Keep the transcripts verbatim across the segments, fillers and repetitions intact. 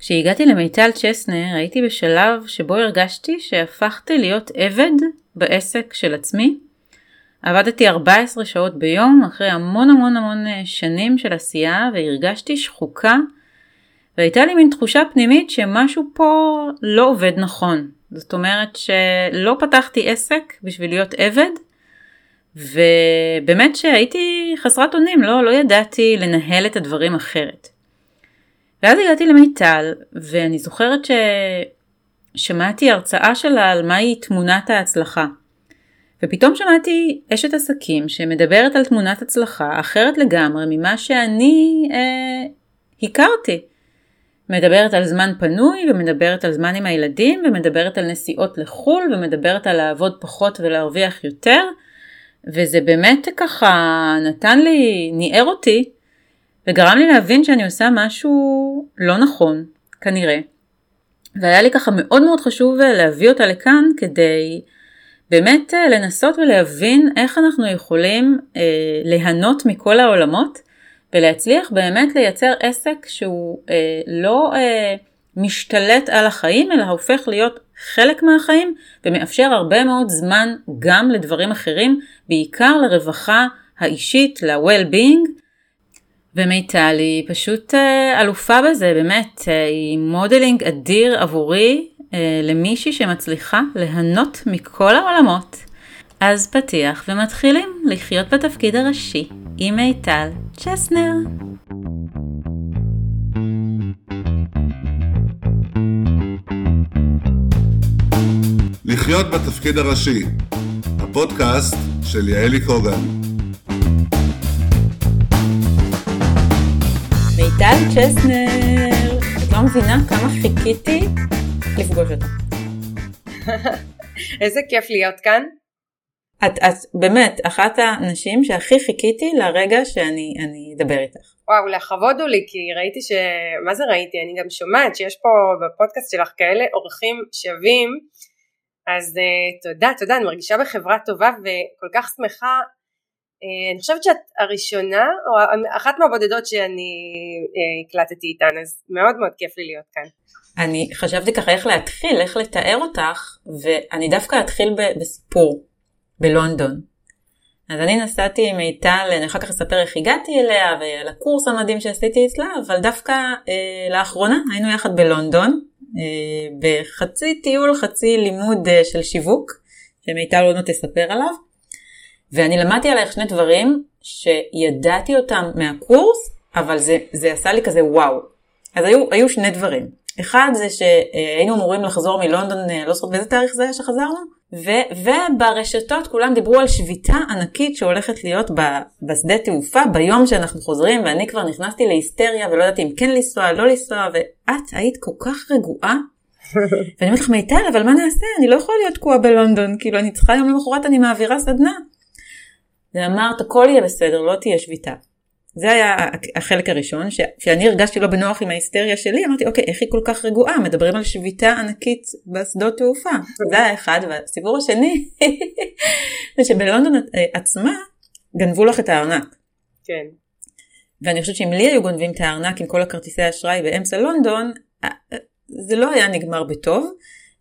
כשהגעתי למיטל צ'סנר הייתי בשלב שבו הרגשתי שהפכתי להיות עבד בעסק של עצמי. עבדתי ארבע עשרה שעות ביום אחרי המון המון המון שנים של עשייה והרגשתי שחוקה. והייתה לי מין תחושה פנימית שמשהו פה לא עובד נכון. זאת אומרת שלא פתחתי עסק בשביל להיות עבד. ובאמת שהייתי חסרת אונים, לא, לא ידעתי לנהל את הדברים אחרת. ואז הגעתי למיטל, ואני זוכרת ששמעתי הרצאה שלה על מהי תמונת ההצלחה. ופתאום שמעתי אשת עסקים שמדברת על תמונת הצלחה אחרת לגמרי ממה שאני אה, הכרתי. מדברת על זמן פנוי, ומדברת על זמן עם הילדים, ומדברת על נסיעות לחול, ומדברת על לעבוד פחות ולהרוויח יותר. וזה באמת ככה נתן לי, ניער אותי, וגרם לי להבין שאני עושה משהו לא נכון, כנראה. והיה לי ככה מאוד מאוד חשוב להביא אותה לכאן, כדי באמת לנסות ולהבין איך אנחנו יכולים אה, ליהנות מכל העולמות, ולהצליח באמת לייצר עסק שהוא אה, לא אה, משתלט על החיים, אלא הופך להיות חלק מהחיים, ומאפשר הרבה מאוד זמן גם לדברים אחרים, בעיקר לרווחה האישית, ל-well-being. ומיטל היא פשוט אה, אלופה בזה, באמת, אה, היא מודלינג אדיר עבורי, אה, למישהי שמצליחה ליהנות מכל העולמות. אז פתיח ומתחילים לחיות בתפקיד הראשי, עם מיטל צ'סנר. לחיות בתפקיד הראשי, הפודקאסט של יעלי קוגן. מיטל צ'סנר, את לא מבינה כמה חיכיתי לפגוש אותה. איזה כיף להיות כאן. את, את באמת אחת הנשים שהכי חיכיתי לרגע שאני אני אדבר איתך. וואו, לכבוד הוא לי, כי ראיתי ש... מה זה ראיתי? אני גם שומעת שיש פה בפודקאסט שלך כאלה אורחים שווים, אז uh, תודה, תודה, אני מרגישה בחברה טובה וכל כך שמחה. uh, אני חושבת שאת הראשונה, או אחת מהבודדות שאני uh, הקלטתי איתן, אז מאוד מאוד כיף לי להיות כאן. אני חשבתי ככה איך להתחיל, איך לתאר אותך, ואני דווקא אתחיל ב- בסיפור, בלונדון. אז אני נסעתי עם מיטל, אני אחר כך אספר איך הגעתי אליה, ועל הקורס המדהים שעשיתי אצלה, אבל דווקא אה, לאחרונה היינו יחד בלונדון, אה, בחצי טיול, חצי לימוד אה, של שיווק, שמיטל עוד לא תספר עליו, ואני למדתי עלייך שני דברים, שידעתי אותם מהקורס, אבל זה, זה עשה לי כזה וואו. אז היו, היו שני דברים. אחד זה שהיינו אמורים לחזור מלונדון, לא זוכרת באיזה תאריך זה שחזרנו, ו- וברשתות כולם דיברו על שביתה ענקית שהולכת להיות ב- בשדה תעופה ביום שאנחנו חוזרים, ואני כבר נכנסתי להיסטריה ולא ידעתי אם כן לנסוע, לא לנסוע, ואת היית כל כך רגועה. ואני אומרת לך, מיטל, אבל מה נעשה? אני לא יכולה להיות תקועה בלונדון, כאילו אני צריכה יום למחרת, אני מעבירה סדנה. ואמרת, הכל יהיה בסדר, לא תהיה שביתה. זה היה החלק הראשון, ש- שאני הרגשתי לא בנוח עם ההיסטריה שלי, אמרתי, אוקיי, איך היא כל כך רגועה? מדברים על שביתה ענקית בשדות תעופה. זה היה אחד, והסיפור השני, זה שבלונדון עצמה, גנבו לך את הארנק. כן. ואני חושבת שאם לי היו גונבים את הארנק עם כל הכרטיסי האשראי באמצע לונדון, זה לא היה נגמר בטוב,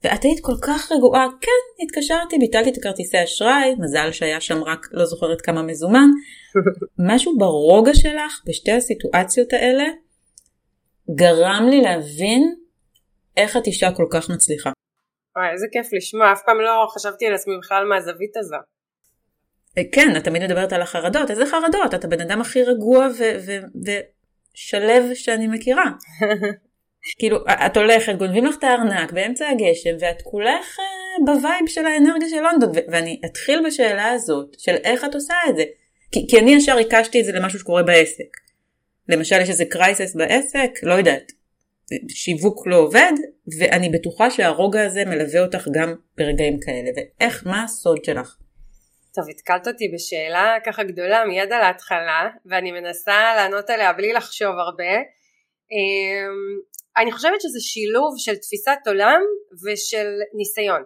ואת היית כל כך רגועה, כן, התקשרתי, ביטלתי את הכרטיסי האשראי, מזל שהיה שם רק, לא זוכרת כמה מזומן, משהו ברוגע שלך, בשתי הסיטואציות האלה, גרם לי להבין איך את אישה כל כך מצליחה. וואי, איזה כיף לשמוע, אף פעם לא חשבתי על עצמי בכלל מהזווית הזו. כן, את תמיד מדברת על החרדות, איזה חרדות? את הבן אדם הכי רגוע ושלב ו- ו- שאני מכירה. כאילו, את הולכת, גונבים לך את הארנק באמצע הגשם, ואת כולך בווייב של האנרגיה של לונדון, ו- ואני אתחיל בשאלה הזאת, של איך את עושה את זה. כי, כי אני ישר הקשתי את זה למשהו שקורה בעסק. למשל, יש איזה קרייסס בעסק, לא יודעת, שיווק לא עובד, ואני בטוחה שהרוגע הזה מלווה אותך גם ברגעים כאלה. ואיך, מה הסוד שלך? טוב, התקלת אותי בשאלה ככה גדולה מיד על ההתחלה, ואני מנסה לענות עליה בלי לחשוב הרבה. אני חושבת שזה שילוב של תפיסת עולם ושל ניסיון.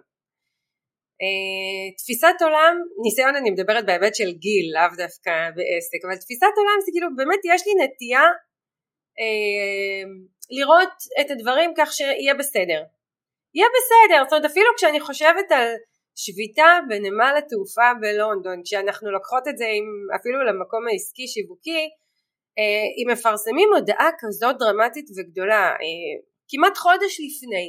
תפיסת עולם, ניסיון אני מדברת בהיבט של גיל, לאו דווקא בעסק, אבל תפיסת עולם זה כאילו באמת יש לי נטייה לראות את הדברים כך שיהיה בסדר. יהיה בסדר, זאת אומרת, אפילו כשאני חושבת על שביתה בנמל התעופה בלונדון, כשאנחנו לוקחות את זה אפילו למקום העסקי שיווקי, אם מפרסמים הודעה כזאת דרמטית וגדולה, כמעט חודש לפני,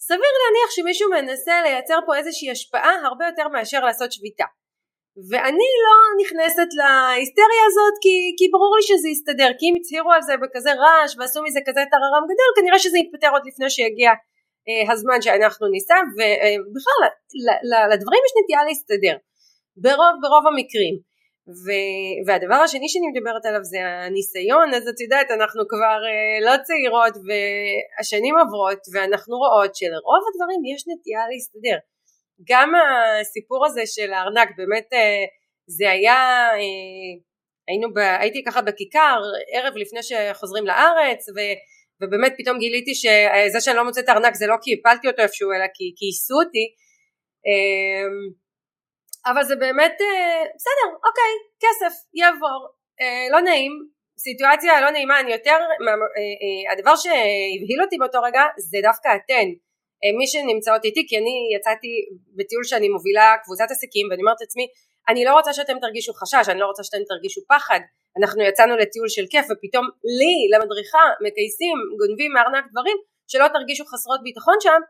סביר להניח שמישהו מנסה לייצר פה איזושהי השפעה הרבה יותר מאשר לעשות שביתה. ואני לא נכנסת להיסטריה הזאת, כי, כי ברור לי שזה יסתדר, כי אם הצהירו על זה בכזה רעש ועשו מזה כזה תררם גדול, כנראה שזה יתפטר עוד לפני שיגיע אה, הזמן שאנחנו ניסה, ובכלל אה, לדברים יש נטייה להסתדר, ברוב, ברוב המקרים. ו, והדבר השני שאני מדברת עליו זה הניסיון. אז את יודעת, אנחנו כבר אה, לא צעירות, והשנים עוברות, ואנחנו רואות שלרוב הדברים יש נטייה להסתדר. גם הסיפור הזה של הארנק, באמת זה היה, היינו ב, הייתי ככה בכיכר ערב לפני שחוזרים לארץ, ו, ובאמת פתאום גיליתי שזה שאני לא מוצאת הארנק זה לא כי הפלתי אותו איפשהו, אלא כי, כי עיסו אותי, אבל זה באמת, בסדר, אוקיי, כסף, יעבור, לא נעים, סיטואציה לא נעימה. אני יותר, הדבר שהבהיל אותי באותו רגע זה דווקא אתן, מי שנמצאות איתי, כי אני יצאתי בטיול שאני מובילה קבוצת עסקים, ואני אומרת לעצמי, אני לא רוצה שאתם תרגישו חשש, אני לא רוצה שאתם תרגישו פחד, אנחנו יצאנו לטיול של כיף, ופתאום לי, למדריכה, מקייסים, גונבים מארנק דברים, שלא תרגישו חסרות ביטחון שם,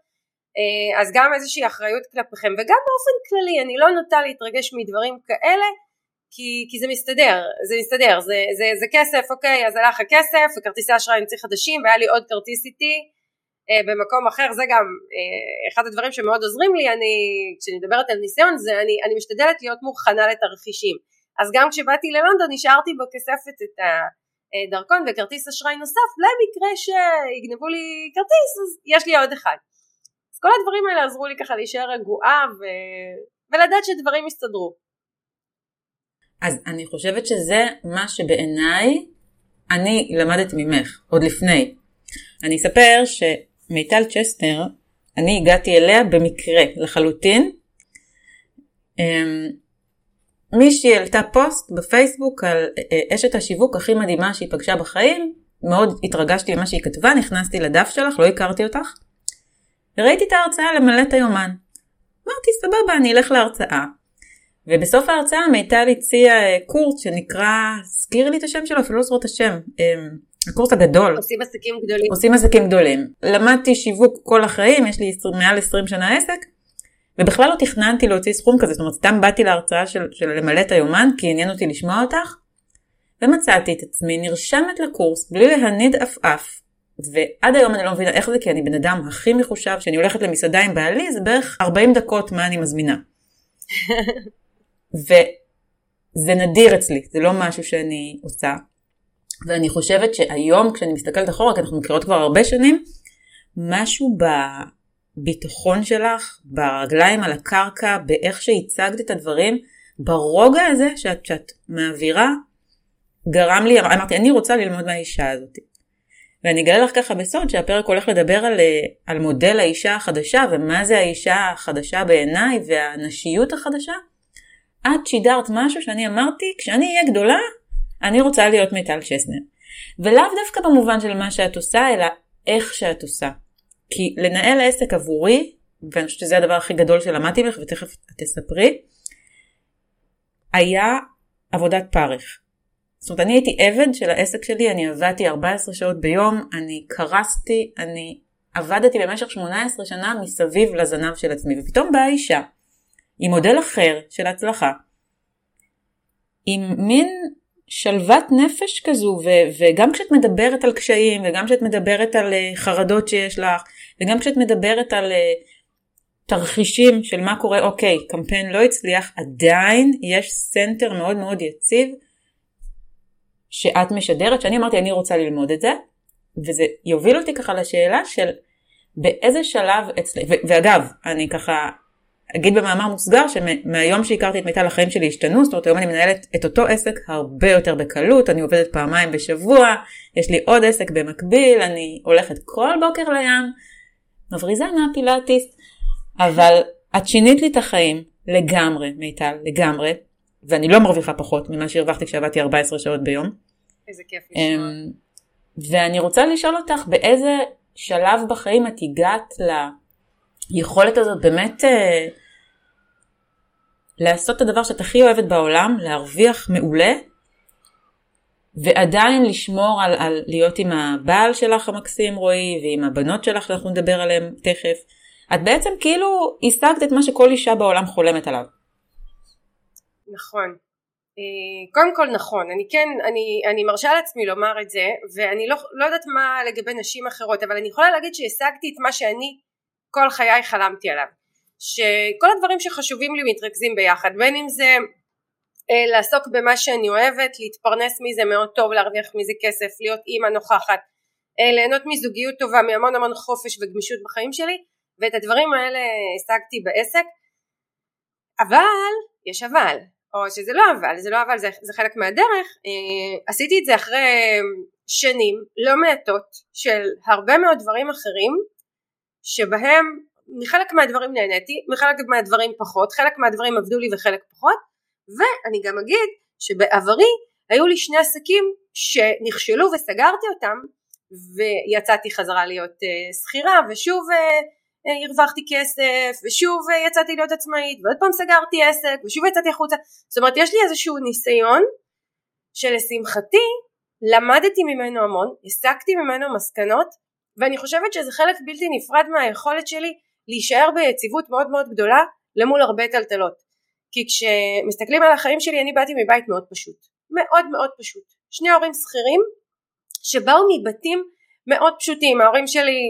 אז גם איזושהי אחריות כלפיכם, וגם באופן כללי, אני לא נוטה להתרגש מדברים כאלה, כי, כי זה מסתדר, זה מסתדר, זה, זה, זה כסף, אוקיי, אז הלך הכסף, וכרטיסי אשראי נמצאו חדשים, והיה לי עוד כרטיס איתי, במקום אחר. זה גם אחד הדברים שמאוד עוזרים לי, אני, כשאני מדברת על ניסיון, זה אני, אני משתדלת להיות מוכנה לתרחישים. אז גם כשבאתי ללונדון, נשארתי בכספת את הדרכון וכרטיס אשראי נוסף, למקרה שיגנבו לי כרטיס, אז יש לי עוד אחד. אז כל הדברים האלה עזרו לי ככה להישאר רגועה, ו... ולדעת שדברים יסתדרו. אז אני חושבת שזה מה שבעיניי אני למדת ממך, עוד לפני. אני אספר ש... מיטל צ'סנר, אני הגעתי אליה במקרה לחלוטין. מישהי העלתה פוסט בפייסבוק על אשת השיווק הכי מדהימה שהיא פגשה בחיים, מאוד התרגשתי ממה שהיא כתבה, נכנסתי לדף שלך, לא הכרתי אותך, וראיתי את ההרצאה למלא את היומן. אמרתי, סבבה, אני אלך להרצאה. ובסוף ההרצאה מיטל הציעה קורס שנקרא, זכיר לי את השם שלו, אפילו לא זוכרת את השם, הקורס הגדול. עושים עסקים גדולים. עושים עסקים גדולים. למדתי שיווק כל החיים, יש לי עשרים, מעל עשרים שנה עסק, ובכלל לא תכננתי להוציא סכום כזה, זאת אומרת, סתם באתי להרצאה של, של למלא את היומן, כי עניין אותי לשמוע אותך, ומצאתי את עצמי, נרשמת לקורס, בלי להניד אף אף, ועד היום אני לא מבינה איך זה, כי אני בן אדם הכי מחושב, שאני הולכת למסעדה עם בעלי, זה בערך ארבעים דקות מה אני מזמינה. וזה נדיר אצלי, זה לא משהו שאני עושה. ואני חושבת שהיום, כשאני מסתכלת אחורה, כי אנחנו מכירות כבר הרבה שנים, משהו בביטחון שלך, ברגליים על הקרקע, באיך שהצגת את הדברים, ברוגע הזה שאת, שאת מעבירה, גרם לי, אמרתי, אני רוצה ללמוד מהאישה הזאת. ואני אגלה לך ככה בסוד, שהפרק הולך לדבר על, על מודל האישה החדשה, ומה זה האישה החדשה בעיניי, והנשיות החדשה. את שידרת משהו שאני אמרתי, כשאני אהיה גדולה, אני רוצה להיות מיטל צ'סנר. ולאו דווקא במובן של מה שאת עושה, אלא איך שאת עושה. כי לנהל עסק עבורי, ואני חושבת שזה הדבר הכי גדול שלמדתי ממך, ותכף תספרי, היה עבודת פרך. זאת אומרת, אני הייתי עבד של העסק שלי, אני עבדתי ארבע עשרה שעות ביום, אני קרסתי, אני עבדתי במשך שמונה עשרה שנה מסביב לזנב של עצמי, ופתאום באה אישה, עם מודל אחר של הצלחה, עם מין... שלוות נפש כזו, ו- וגם כשאת מדברת על קשיים, וגם כשאת מדברת על uh, חרדות שיש לך, וגם כשאת מדברת על uh, תרחישים של מה קורה, אוקיי, קמפיין לא הצליח, עדיין יש סנטר מאוד מאוד יציב, שאת משדרת, שאני אמרתי, אני רוצה ללמוד את זה, וזה יוביל אותי ככה לשאלה של, באיזה שלב אצלי, ו- ואגב, אני ככה, אגיד במאמר מוסגר שמהיום שהכרתי את מיטל החיים שלי השתנו, זאת אומרת היום אני מנהלת את אותו עסק הרבה יותר בקלות, אני עובדת פעמיים בשבוע, יש לי עוד עסק במקביל, אני הולכת כל בוקר לים, מבריזה מהפילאטיס, אבל את שינית לי את החיים לגמרי מיטל, לגמרי, ואני לא מרוויחה פחות ממה שהרווחתי כשעבדתי ארבע עשרה שעות ביום. איזה כיף לשמוע. ואני רוצה לשאול אותך, באיזה שלב בחיים את הגעת ליכולת הזאת באמת אה, לעשות את הדבר שאת הכי אוהבת בעולם, להרוויח מעולה, ועדיין לשמור על, על להיות עם הבעל שלך המקסים רועי, ועם הבנות שלך שאנחנו נדבר עליהן תכף. את בעצם כאילו השגת את מה שכל אישה בעולם חולמת עליו. נכון. קודם כל נכון, אני כן, אני, אני מרשה על עצמי לומר את זה, ואני לא, לא יודעת מה לגבי נשים אחרות, אבל אני יכולה להגיד שהשגתי את מה שאני כל חיי חלמתי עליו, שכל הדברים שחשובים לי מתרכזים ביחד, בין אם זה אה, לעסוק במה שאני אוהבת, להתפרנס מזה מאוד טוב, להרוויח מזה כסף, להיות אימא נוכחת, אה, ליהנות מזוגיות טובה, מהמון המון חופש וגמישות בחיים שלי, ואת הדברים האלה השגתי בעסק. אבל יש אבל, או שזה לא אבל, זה לא אבל, זה, זה חלק מהדרך. אה, עשיתי את זה אחרי שנים לא מעטות של הרבה מאוד דברים אחרים, שבהם מחלק מהדברים נהניתי, מחלק מהדברים פחות, חלק מהדברים עבדו לי וחלק פחות. ואני גם אגיד שבעברי היו לי שני עסקים שנכשלו וסגרתי אותם, ויצאתי חזרה להיות אה, שכירה, ושוב אה, הרווחתי כסף, ושוב יצאתי להיות עצמאית, ועוד פעם סגרתי עסק, ושוב יצאתי החוצה. זאת אומרת, יש לי איזשהו ניסיון שלשמחתי למדתי ממנו המון, הסקתי ממנו מסקנות, ואני חושבת שזה חלק בלתי נפרד מהיכולת שלי להישאר ביציבות מאוד מאוד גדולה למול הרבה טלטלות. כי כשמסתכלים על החיים שלי, אני באתי מבית מאוד פשוט, מאוד מאוד פשוט, שני הורים שכירים שבאו מבתים מאוד פשוטים. ההורים שלי,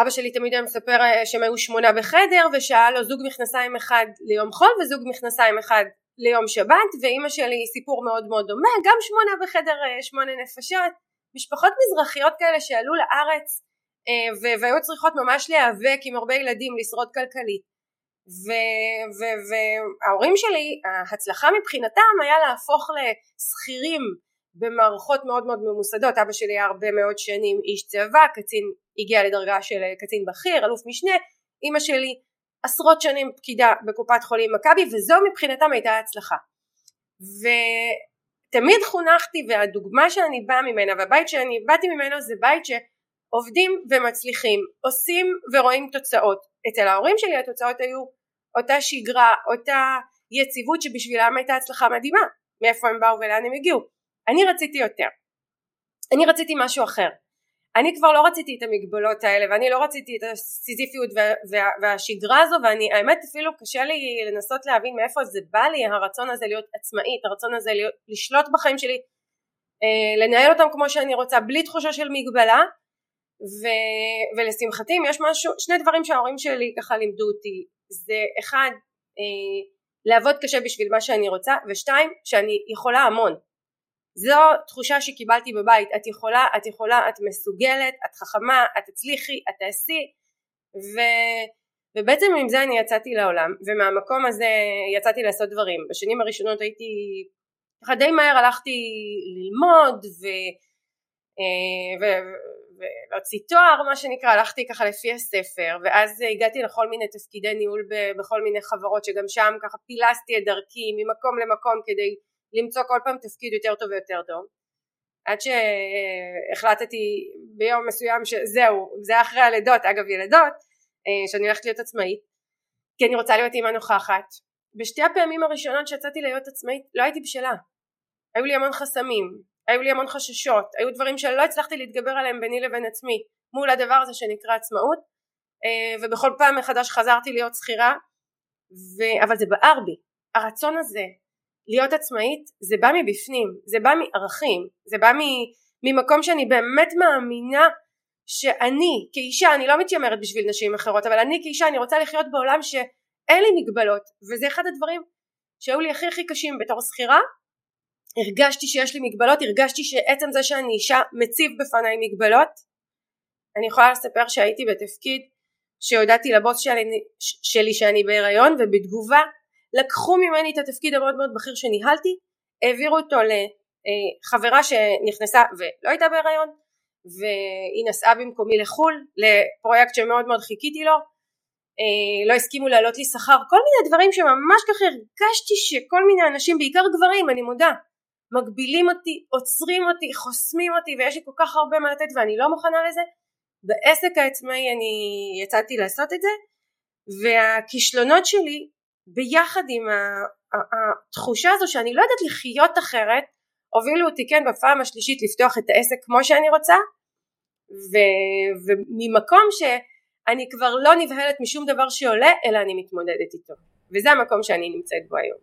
אבא שלי תמיד היה מספר שהם היו שמונה בחדר, ושאל לו זוג מכנסיים אחד ליום חול וזוג מכנסיים אחד ליום שבת, ואימא שלי סיפור מאוד מאוד דומה, גם שמונה בחדר, שמונה נפשות, משפחות מזרחיות כאלה שעלו לארץ, והיו צריכות ממש להיאבק עם הרבה ילדים לשרוד כלכלית, וההורים שלי, ההצלחה מבחינתם היה להפוך לסחירים במערכות מאוד מאוד ממוסדות. אבא שלי היה הרבה מאוד שנים איש צבא, קצין, הגיע לדרגה של קצין בכיר, אלוף משנה. אמא שלי עשרות שנים פקידה בקופת חולים מכבי, וזו מבחינתם הייתה הצלחה. ותמיד חונכתי, והדוגמה שאני באה ממנה והבית שאני באתי ממנו זה בית שעובדים ומצליחים, עושים ורואים תוצאות. אצל ההורים שלי התוצאות היו אותה שגרה, אותה יציבות שבשבילם הייתה הצלחה מדהימה. מאיפה הם באו ולאן הם הגיעו? אני רציתי יותר, אני רציתי משהו אחר, אני כבר לא רציתי את המגבלות האלה, ואני לא רציתי את הסיזיפיות והשגרה הזו, ואני, האמת אפילו קשה לי לנסות להבין מאיפה זה בא לי, הרצון הזה להיות עצמאית, הרצון הזה להיות, לשלוט בחיים שלי, לנהל אותם כמו שאני רוצה, בלי תחושה של מגבלה. ו, ולשמחתי, יש משהו, שני דברים שההורים שלי ככה לימדו אותי, זה אחד, לעבוד קשה בשביל מה שאני רוצה, ושתיים, שאני יכולה המון. זו תחושה שקיבלתי בבית, את יכולה, את יכולה, את מסוגלת, את חכמה, את תצליחי, את תעשי, ו... ובעצם עם זה אני יצאתי לעולם, ומהמקום הזה יצאתי לעשות דברים. בשנים הראשונות הייתי, די מהר הלכתי ללמוד, ו... ו... ולהוציא תואר, מה שנקרא, הלכתי ככה לפי הספר, ואז הגעתי לכל מיני תפקידי ניהול בכל מיני חברות, שגם שם ככה פילסתי את דרכי ממקום למקום כדי למצוא כל פעם תפקיד יותר טוב ויותר טוב, עד שהחלטתי ביום מסוים שזהו, זה אחרי הלידות, אגב ילדות, שאני הולכת להיות עצמאית, כי אני רוצה להיות אימא נוכחת. בשתי הפעמים הראשונות שיצאתי להיות עצמאית לא הייתי בשלה, היו לי המון חסמים, היו לי המון חששות, היו דברים שלא הצלחתי להתגבר עליהם ביני לבין עצמי מול הדבר הזה שנקרא עצמאות, ובכל פעם מחדש חזרתי להיות שכירה, ו... אבל זה בער בי, הרצון הזה להיות עצמאית, זה בא מבפנים, זה בא מערכים, זה בא ממקום שאני באמת מאמינה שאני כאישה, אני לא מתיימרת בשביל נשים אחרות, אבל אני כאישה אני רוצה לחיות בעולם שאין לי מגבלות, וזה אחד הדברים שהיו לי הכי הכי קשים בתור שכירה. הרגשתי שיש לי מגבלות, הרגשתי שעצם זה שאני אישה מציב בפניי מגבלות. אני יכולה לספר שהייתי בתפקיד שהודעתי לבוס שלי, שלי שאני בהיריון, ובתגובה לקחו ממני את התפקיד המאוד מאוד בכיר שניהלתי, העבירו אותו לחברה שנכנסה ולא הייתה בהיריון, והיא נסעה במקומי לחול, לפרויקט שמאוד מאוד חיכיתי לו, לא הסכימו להעלות לי שכר, כל מיני דברים שממש ככה הרגשתי שכל מיני אנשים, בעיקר גברים, אני מודה, מגבילים אותי, עוצרים אותי, חוסמים אותי, ויש לי כל כך הרבה מה לתת ואני לא מוכנה לזה. בעסק העצמאי אני יצאתי לעשות את זה, והכישלונות שלי ביחד עם התחושה הזו שאני לא יודעת לחיות אחרת, הובילו אותי כן בפעם השלישית לפתוח את העסק כמו שאני רוצה, וממקום שאני כבר לא נבהלת משום דבר שעולה, אלא אני מתמודדת איתו, וזה המקום שאני נמצאת בו היום.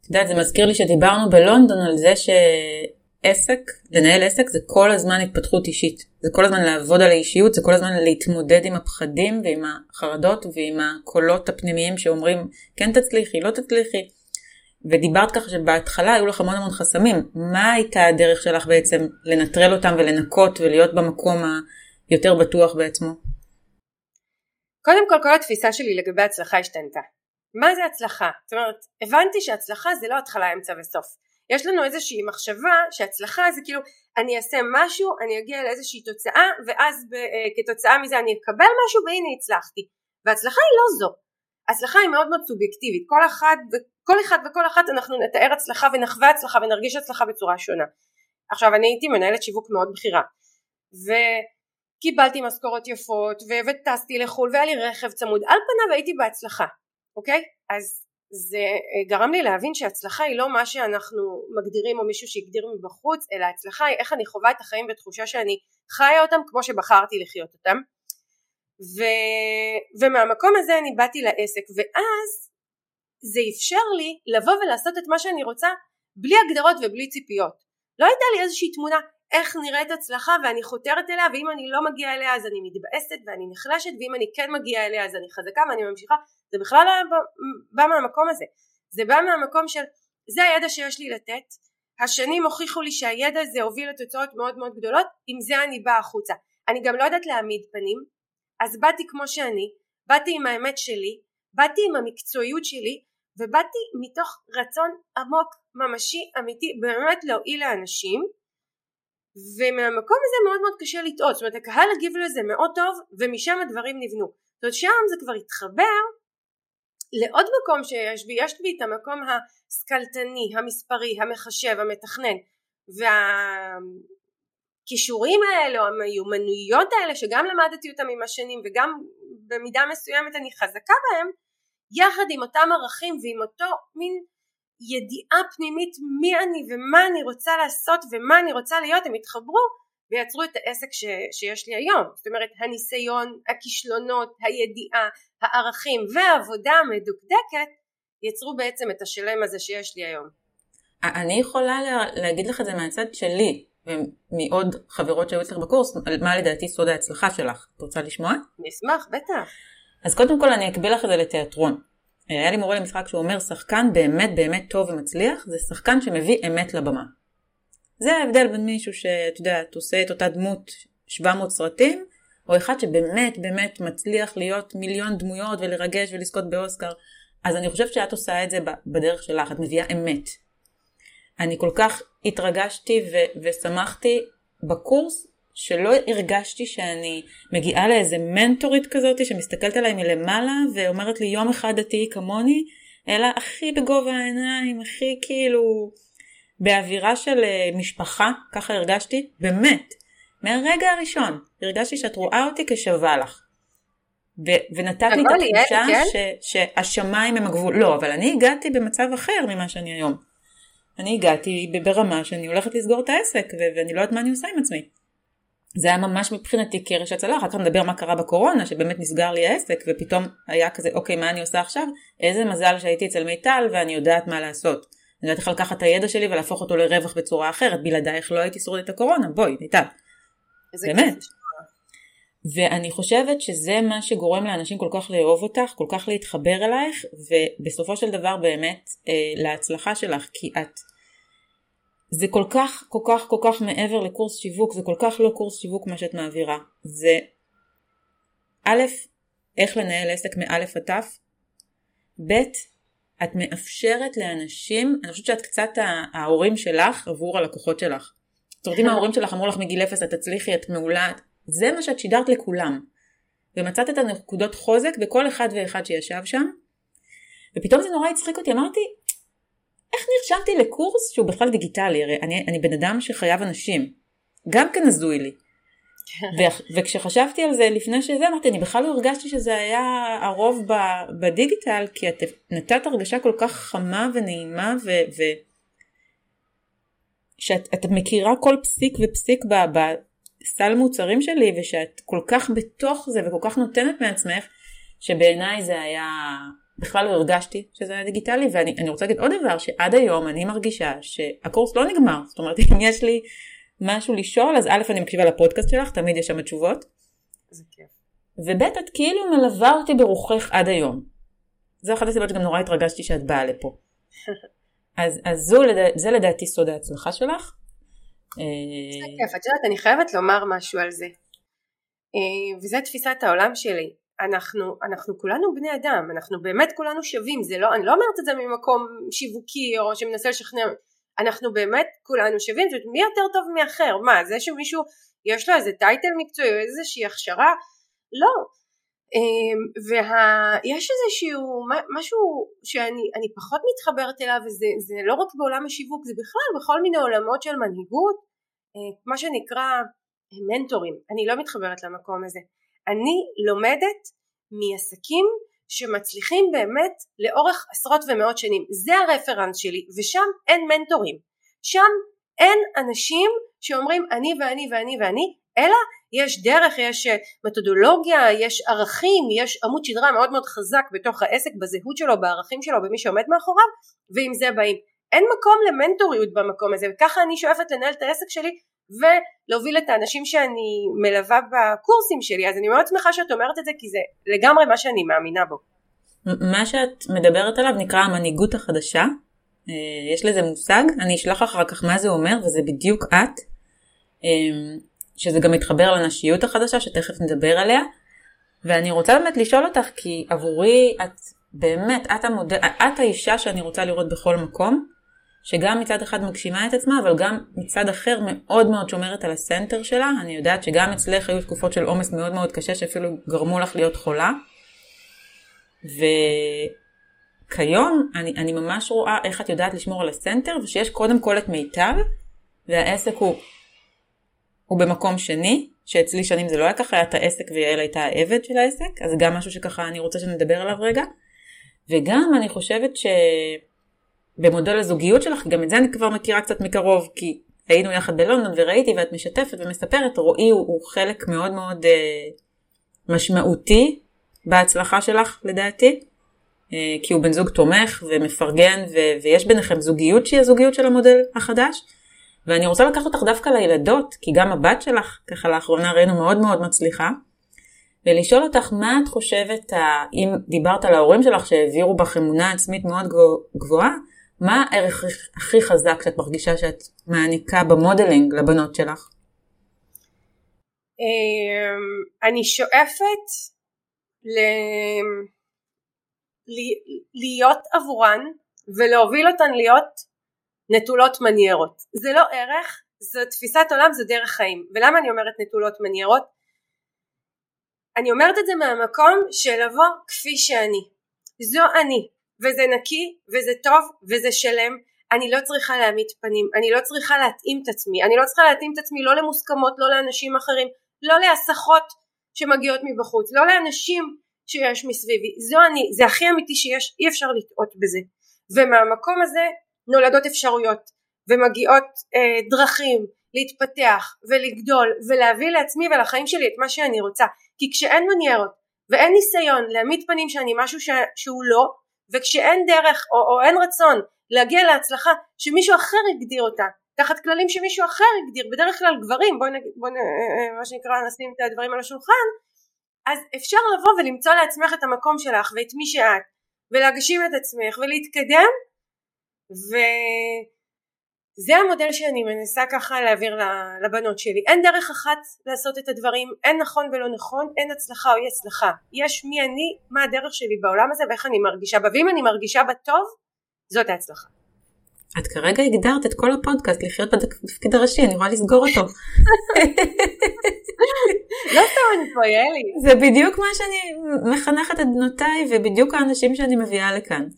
את יודעת, זה מזכיר לי שדיברנו בלונדון על זה שעסק, לנהל עסק זה כל הזמן התפתחות אישית, זה כל הזמן לעבוד על האישיות, זה כל הזמן להתמודד עם הפחדים ועם החרדות ועם הקולות הפנימיים שאומרים כן תצליחי, לא תצליחי. ודיברת ככה שבהתחלה היו לך המון המון חסמים, מה הייתה הדרך שלך בעצם לנטרל אותם ולנקות ולהיות במקום היותר בטוח בעצמו? קודם כל, כל התפיסה שלי לגבי הצלחה השתנתה. מה זה הצלחה? זאת אומרת, הבנתי שהצלחה זה לא התחלה, אמצע וסוף. יש לנו איזושהי מחשבה שהצלחה זה כאילו אני אעשה משהו, אני אגיע לאיזושהי תוצאה, ואז ב, כתוצאה מזה אני אקבל משהו והנה הצלחתי. והצלחה היא לא זו. הצלחה היא מאוד מאוד סובייקטיבית, כל אחד וכל אחד וכל אחת אנחנו נתאר הצלחה ונחווה הצלחה ונרגיש הצלחה בצורה שונה. עכשיו אני הייתי מנהלת שיווק מאוד בכירה, וקיבלתי משכורות יפות, וטסתי לחול, והיה לי רכב צמוד, על פניו הייתי בהצלחה, אוקיי? אז זה גרם לי להבין שהצלחה היא לא מה שאנחנו מגדירים או מישהו שהגדיר מבחוץ, אלא הצלחה היא איך אני חווה את החיים בתחושה שאני חיה אותם כמו שבחרתי לחיות אותם. ו... ומהמקום הזה אני באתי לעסק, ואז זה אפשר לי לבוא ולעשות את מה שאני רוצה בלי הגדרות ובלי ציפיות. לא הייתה לי איזושהי תמונה איך נראית הצלחה ואני חותרת אליה, ואם אני לא מגיעה אליה אז אני מתבאסת ואני נחלשת, ואם אני כן מגיעה אליה אז אני חזקה ואני ממשיכה. זה בכלל לא בא מהמקום הזה, זה בא מהמקום של זה הידע שיש לי לתת, השנים הוכיחו לי שהידע הזה הוביל לתוצאות מאוד מאוד גדולות, עם זה אני באה החוצה. אני גם לא יודעת להעמיד פנים, אז באתי כמו שאני, באתי עם האמת שלי, באתי עם המקצועיות שלי, ובאתי מתוך רצון עמוק, ממשי, אמיתי, באמת להועיל לאנשים, ומהמקום הזה מאוד מאוד קשה לטעות, זאת אומרת הקהל הגיב לזה מאוד טוב, ומשם הדברים נבנו. זאת אומרת שם זה כבר התחבר לעוד מקום שיש בי, יש בי את המקום הסקלטני, המספרי, המחשב, המתכנן, וה... הכישורים האלו, המיומנויות האלה שגם למדתי אותם עם השנים וגם במידה מסוימת אני חזקה בהם, יחד עם אותם ערכים ועם אותו מין ידיעה פנימית מי אני ומה אני רוצה לעשות ומה אני רוצה להיות, הם התחברו ויצרו את העסק ש, שיש לי היום. זאת אומרת הניסיון, הכישלונות, הידיעה, הערכים והעבודה המדוקדקת יצרו בעצם את השלם הזה שיש לי היום. אני יכולה להגיד לך את זה מהצד שלי ומעוד חברות שהיו אצלך בקורס, על מה לדעתי סוד ההצלחה שלך. את רוצה לשמוע? נשמח, בטח. אז קודם כל אני אקביל לך את זה לתיאטרון. היה לי מורה למשחק שהוא אומר, שחקן באמת באמת טוב ומצליח, זה שחקן שמביא אמת לבמה. זה ההבדל בין מישהו שאת יודעת, עושה את אותה דמות שבע מאות סרטים, או אחד שבאמת באמת מצליח להיות מיליון דמויות ולרגש ולזכות באוסקר. אז אני חושבת שאת עושה את זה בדרך שלך, את מביאה אמת. אני כל כך התרגשתי ו- ושמחתי בקורס שלא הרגשתי שאני מגיעה לאיזה מנטורית כזאת שמסתכלת עליי מלמעלה ואומרת לי יום אחד תהיי כמוני, אלא הכי בגובה העיניים, הכי כאילו באווירה של משפחה, ככה הרגשתי, באמת. מהרגע הראשון הרגשתי שאת רואה אותי כשווה לך. ו- ונתת לי את התחושה ש- שהשמיים הם הגבול. לא, אבל אני הגעתי במצב אחר ממה שאני היום. אני הגעתי ברמה שאני הולכת לסגור את העסק, ואני לא יודעת מה אני עושה עם עצמי. זה היה ממש מבחינתי קרש הצלה, אחר כך נדבר מה קרה בקורונה, שבאמת נסגר לי העסק, ופתאום היה כזה, אוקיי, מה אני עושה עכשיו? איזה מזל שהייתי אצל מיטל, ואני יודעת מה לעשות. אני יודעת איך לקחת את הידע שלי, ולהפוך אותו לרווח בצורה אחרת, בלעדייך לא הייתי שורדת את הקורונה, בואי, מיטל. באמת. ואני חושבת שזה מה שגורם לאנשים כל כך לאהוב אותך, כל כך להתחבר אלייך, ובסופו של דבר באמת אה, להצלחה שלך, כי את, זה כל כך, כל כך, כל כך מעבר לקורס שיווק, זה כל כך לא קורס שיווק מה שאת מעבירה. זה, א', איך לנהל עסק מאלף עד תף, ב', את מאפשרת לאנשים, אני חושבת שאת קצת ההורים שלך עבור הלקוחות שלך. זאת אומרת, אם ההורים שלך אמרו לך מגיל אפס, את תצליחי, את מעולה, זה מה שאת שידרת לכולם, ומצאת את הנקודות חוזק בכל אחד ואחד שישב שם, ופתאום זה נורא הצחיק אותי, אמרתי, איך נרשמתי לקורס שהוא בכלל דיגיטלי? הרי אני, אני בן אדם שחייב אנשים. גם כן הזוי לי. ו- וכשחשבתי על זה לפני שזה, אמרתי, אני בכלל לא הרגשתי שזה היה הרוב ב- בדיגיטל, כי את נתת הרגשה כל כך חמה ונעימה, ו- ו- שאת את מכירה כל פסיק ופסיק ב- בסל מוצרים שלי, ושאת כל כך בתוך זה וכל כך נותנת מעצמך, שבעיניי זה היה... בכלל לא הרגשתי שזה היה דיגיטלי, ואני אני רוצה להגיד עוד דבר, שעד היום אני מרגישה שהקורס לא נגמר. זאת אומרת, אם יש לי משהו לשאול, אז א', אני מקשיבה לפודקאסט שלך, תמיד יש שם התשובות. זה כיף. וב', את כאילו מלווה אותי ברוחך עד היום. זו אחת הסיבות שגם נורא התרגשתי שאת באה לפה. אז, אז זו, זה לדעתי סוד ההצלחה שלך. זה כיף, את יודעת, אני חייבת לומר משהו על זה. וזה תפיסת העולם שלי. אנחנו, אנחנו כולנו בני אדם, אנחנו באמת כולנו שווים, זה לא, אני לא אומרת את זה ממקום שיווקי או שמנסה לשכנע, אנחנו באמת כולנו שווים, זאת אומרת מי יותר טוב מאחר, מה זה שמישהו יש לו איזה טייטל מקצועי או איזושהי הכשרה, לא, ויש איזשהו משהו שאני אני פחות מתחברת אליו, וזה זה לא רק בעולם השיווק, זה בכלל בכל מיני עולמות של מנהיגות, מה שנקרא מנטורים, אני לא מתחברת למקום הזה, אני לומדת מעסקים שמצליחים באמת לאורך עשרות ומאות שנים, זה הרפרנס שלי, ושם אין מנטורים, שם אין אנשים שאומרים אני ואני ואני ואני, אלא יש דרך, יש מתודולוגיה, יש ערכים, יש עמוד שדרה מאוד מאוד חזק בתוך העסק, בזהות שלו, בערכים שלו, במי שעומד מאחוריו, ועם זה באים, אין מקום למנטוריות במקום הזה, וככה אני שואפת לנהל את העסק שלי, ולהוביל את האנשים שאני מלווה בקורסים שלי, אז אני מאוד שמחה שאת אומרת את זה, כי זה לגמרי מה שאני מאמינה בו. מה שאת מדברת עליו נקרא המנהיגות החדשה, יש לזה מושג, אני אשלח אחר כך מה זה אומר, וזה בדיוק את, שזה גם מתחבר לנשיות החדשה, שתכף נדבר עליה, ואני רוצה באמת לשאול אותך, כי עבורי את באמת, את, המודל, את האישה שאני רוצה לראות בכל מקום, שגם מצד אחד מגשימה את עצמה, אבל גם מצד אחר מאוד מאוד שומרת על הסנטר שלה. אני יודעת שגם אצלך היו תקופות של עומס מאוד מאוד קשה, שאפילו גרמו לך להיות חולה. וכיום אני, אני ממש רואה איך את יודעת לשמור על הסנטר, ושיש קודם כל את מיטב, והעסק הוא, הוא במקום שני, שאצלי שנים זה לא היה ככה, היה את העסק ויעל הייתה העבד של העסק, אז גם משהו שככה אני רוצה שנדבר עליו רגע. וגם אני חושבת ש... במודל הזוגיות שלך, גם את זה אני כבר מכירה קצת מקרוב, כי היינו יחד בלונדון וראיתי, ואת משתפת ומספרת, רועי הוא, הוא חלק מאוד מאוד אה, משמעותי בהצלחה שלך לדעתי, אה, כי הוא בן זוג תומך ומפרגן, ו- ויש ביניכם זוגיות שהיא הזוגיות של המודל החדש, ואני רוצה לקחת אותך דווקא לילדות, כי גם הבת שלך, ככה לאחרונה ראינו מאוד מאוד מצליחה, ולשאול אותך מה את חושבת, אם דיברת על ההורים שלך שהעבירו בך אמונה עצמית מאוד גבוהה, מה הערך הכי חזק שאת מרגישה שאת מעניקה במודלינג לבנות שלך? אני שואפת להיות עבורן ולהוביל אותן להיות נטולות מניירות. זה לא ערך, זו תפיסת עולם, זו דרך חיים. ולמה אני אומרת נטולות מניירות? אני אומרת את זה מהמקום של לבוא כפי שאני. זו אני. וזה נקי, וזה טוב, וזה שלם, אני לא צריכה להעמיד פנים, אני לא צריכה להתאים את עצמי, אני לא צריכה להתאים את עצמי לא למוסכמות, לא לאנשים אחרים, לא להסחות שמגיעות מבחוץ, לא לאנשים שיש מסביבי, זו אני, זה הכי אמיתי שיש, אי אפשר לטעות בזה, ומהמקום הזה נולדות אפשרויות, ומגיעות אה, דרכים להתפתח, ולגדול, ולהביא לעצמי ולחיים שלי את מה שאני רוצה, כי כשאין מניירות, ואין ניסיון להעמיד פנים שאני משהו ש... שהוא לא, וכשאין דרך או, או אין רצון להגיע להצלחה שמישהו אחר הגדיר אותה, תחת כללים שמישהו אחר הגדיר, בדרך כלל גברים, בואו נגיד, בוא, מה שנקרא נשים את הדברים על השולחן, אז אפשר לבוא ולמצוא לעצמך את המקום שלך ואת מי שאת, ולהגשים את עצמך ולהתקדם, וזה המודל שאני מנסה ככה להעביר לבנות שלי, אין דרך אחת לעשות את הדברים, אין נכון ולא נכון, אין הצלחה או אי הצלחה, יש מי אני, מה הדרך שלי בעולם הזה ואיך אני מרגישה בה, ואם אני מרגישה בטוב, זאת ההצלחה. את כרגע הגדרת את כל הפודקאסט לחיות בתפקיד הראשי, אני רואה לסגור אותו. לא סתם אני פה, יאלי. זה בדיוק מה שאני מחנכת את בנותיי, ובדיוק האנשים שאני מביאה לכאן.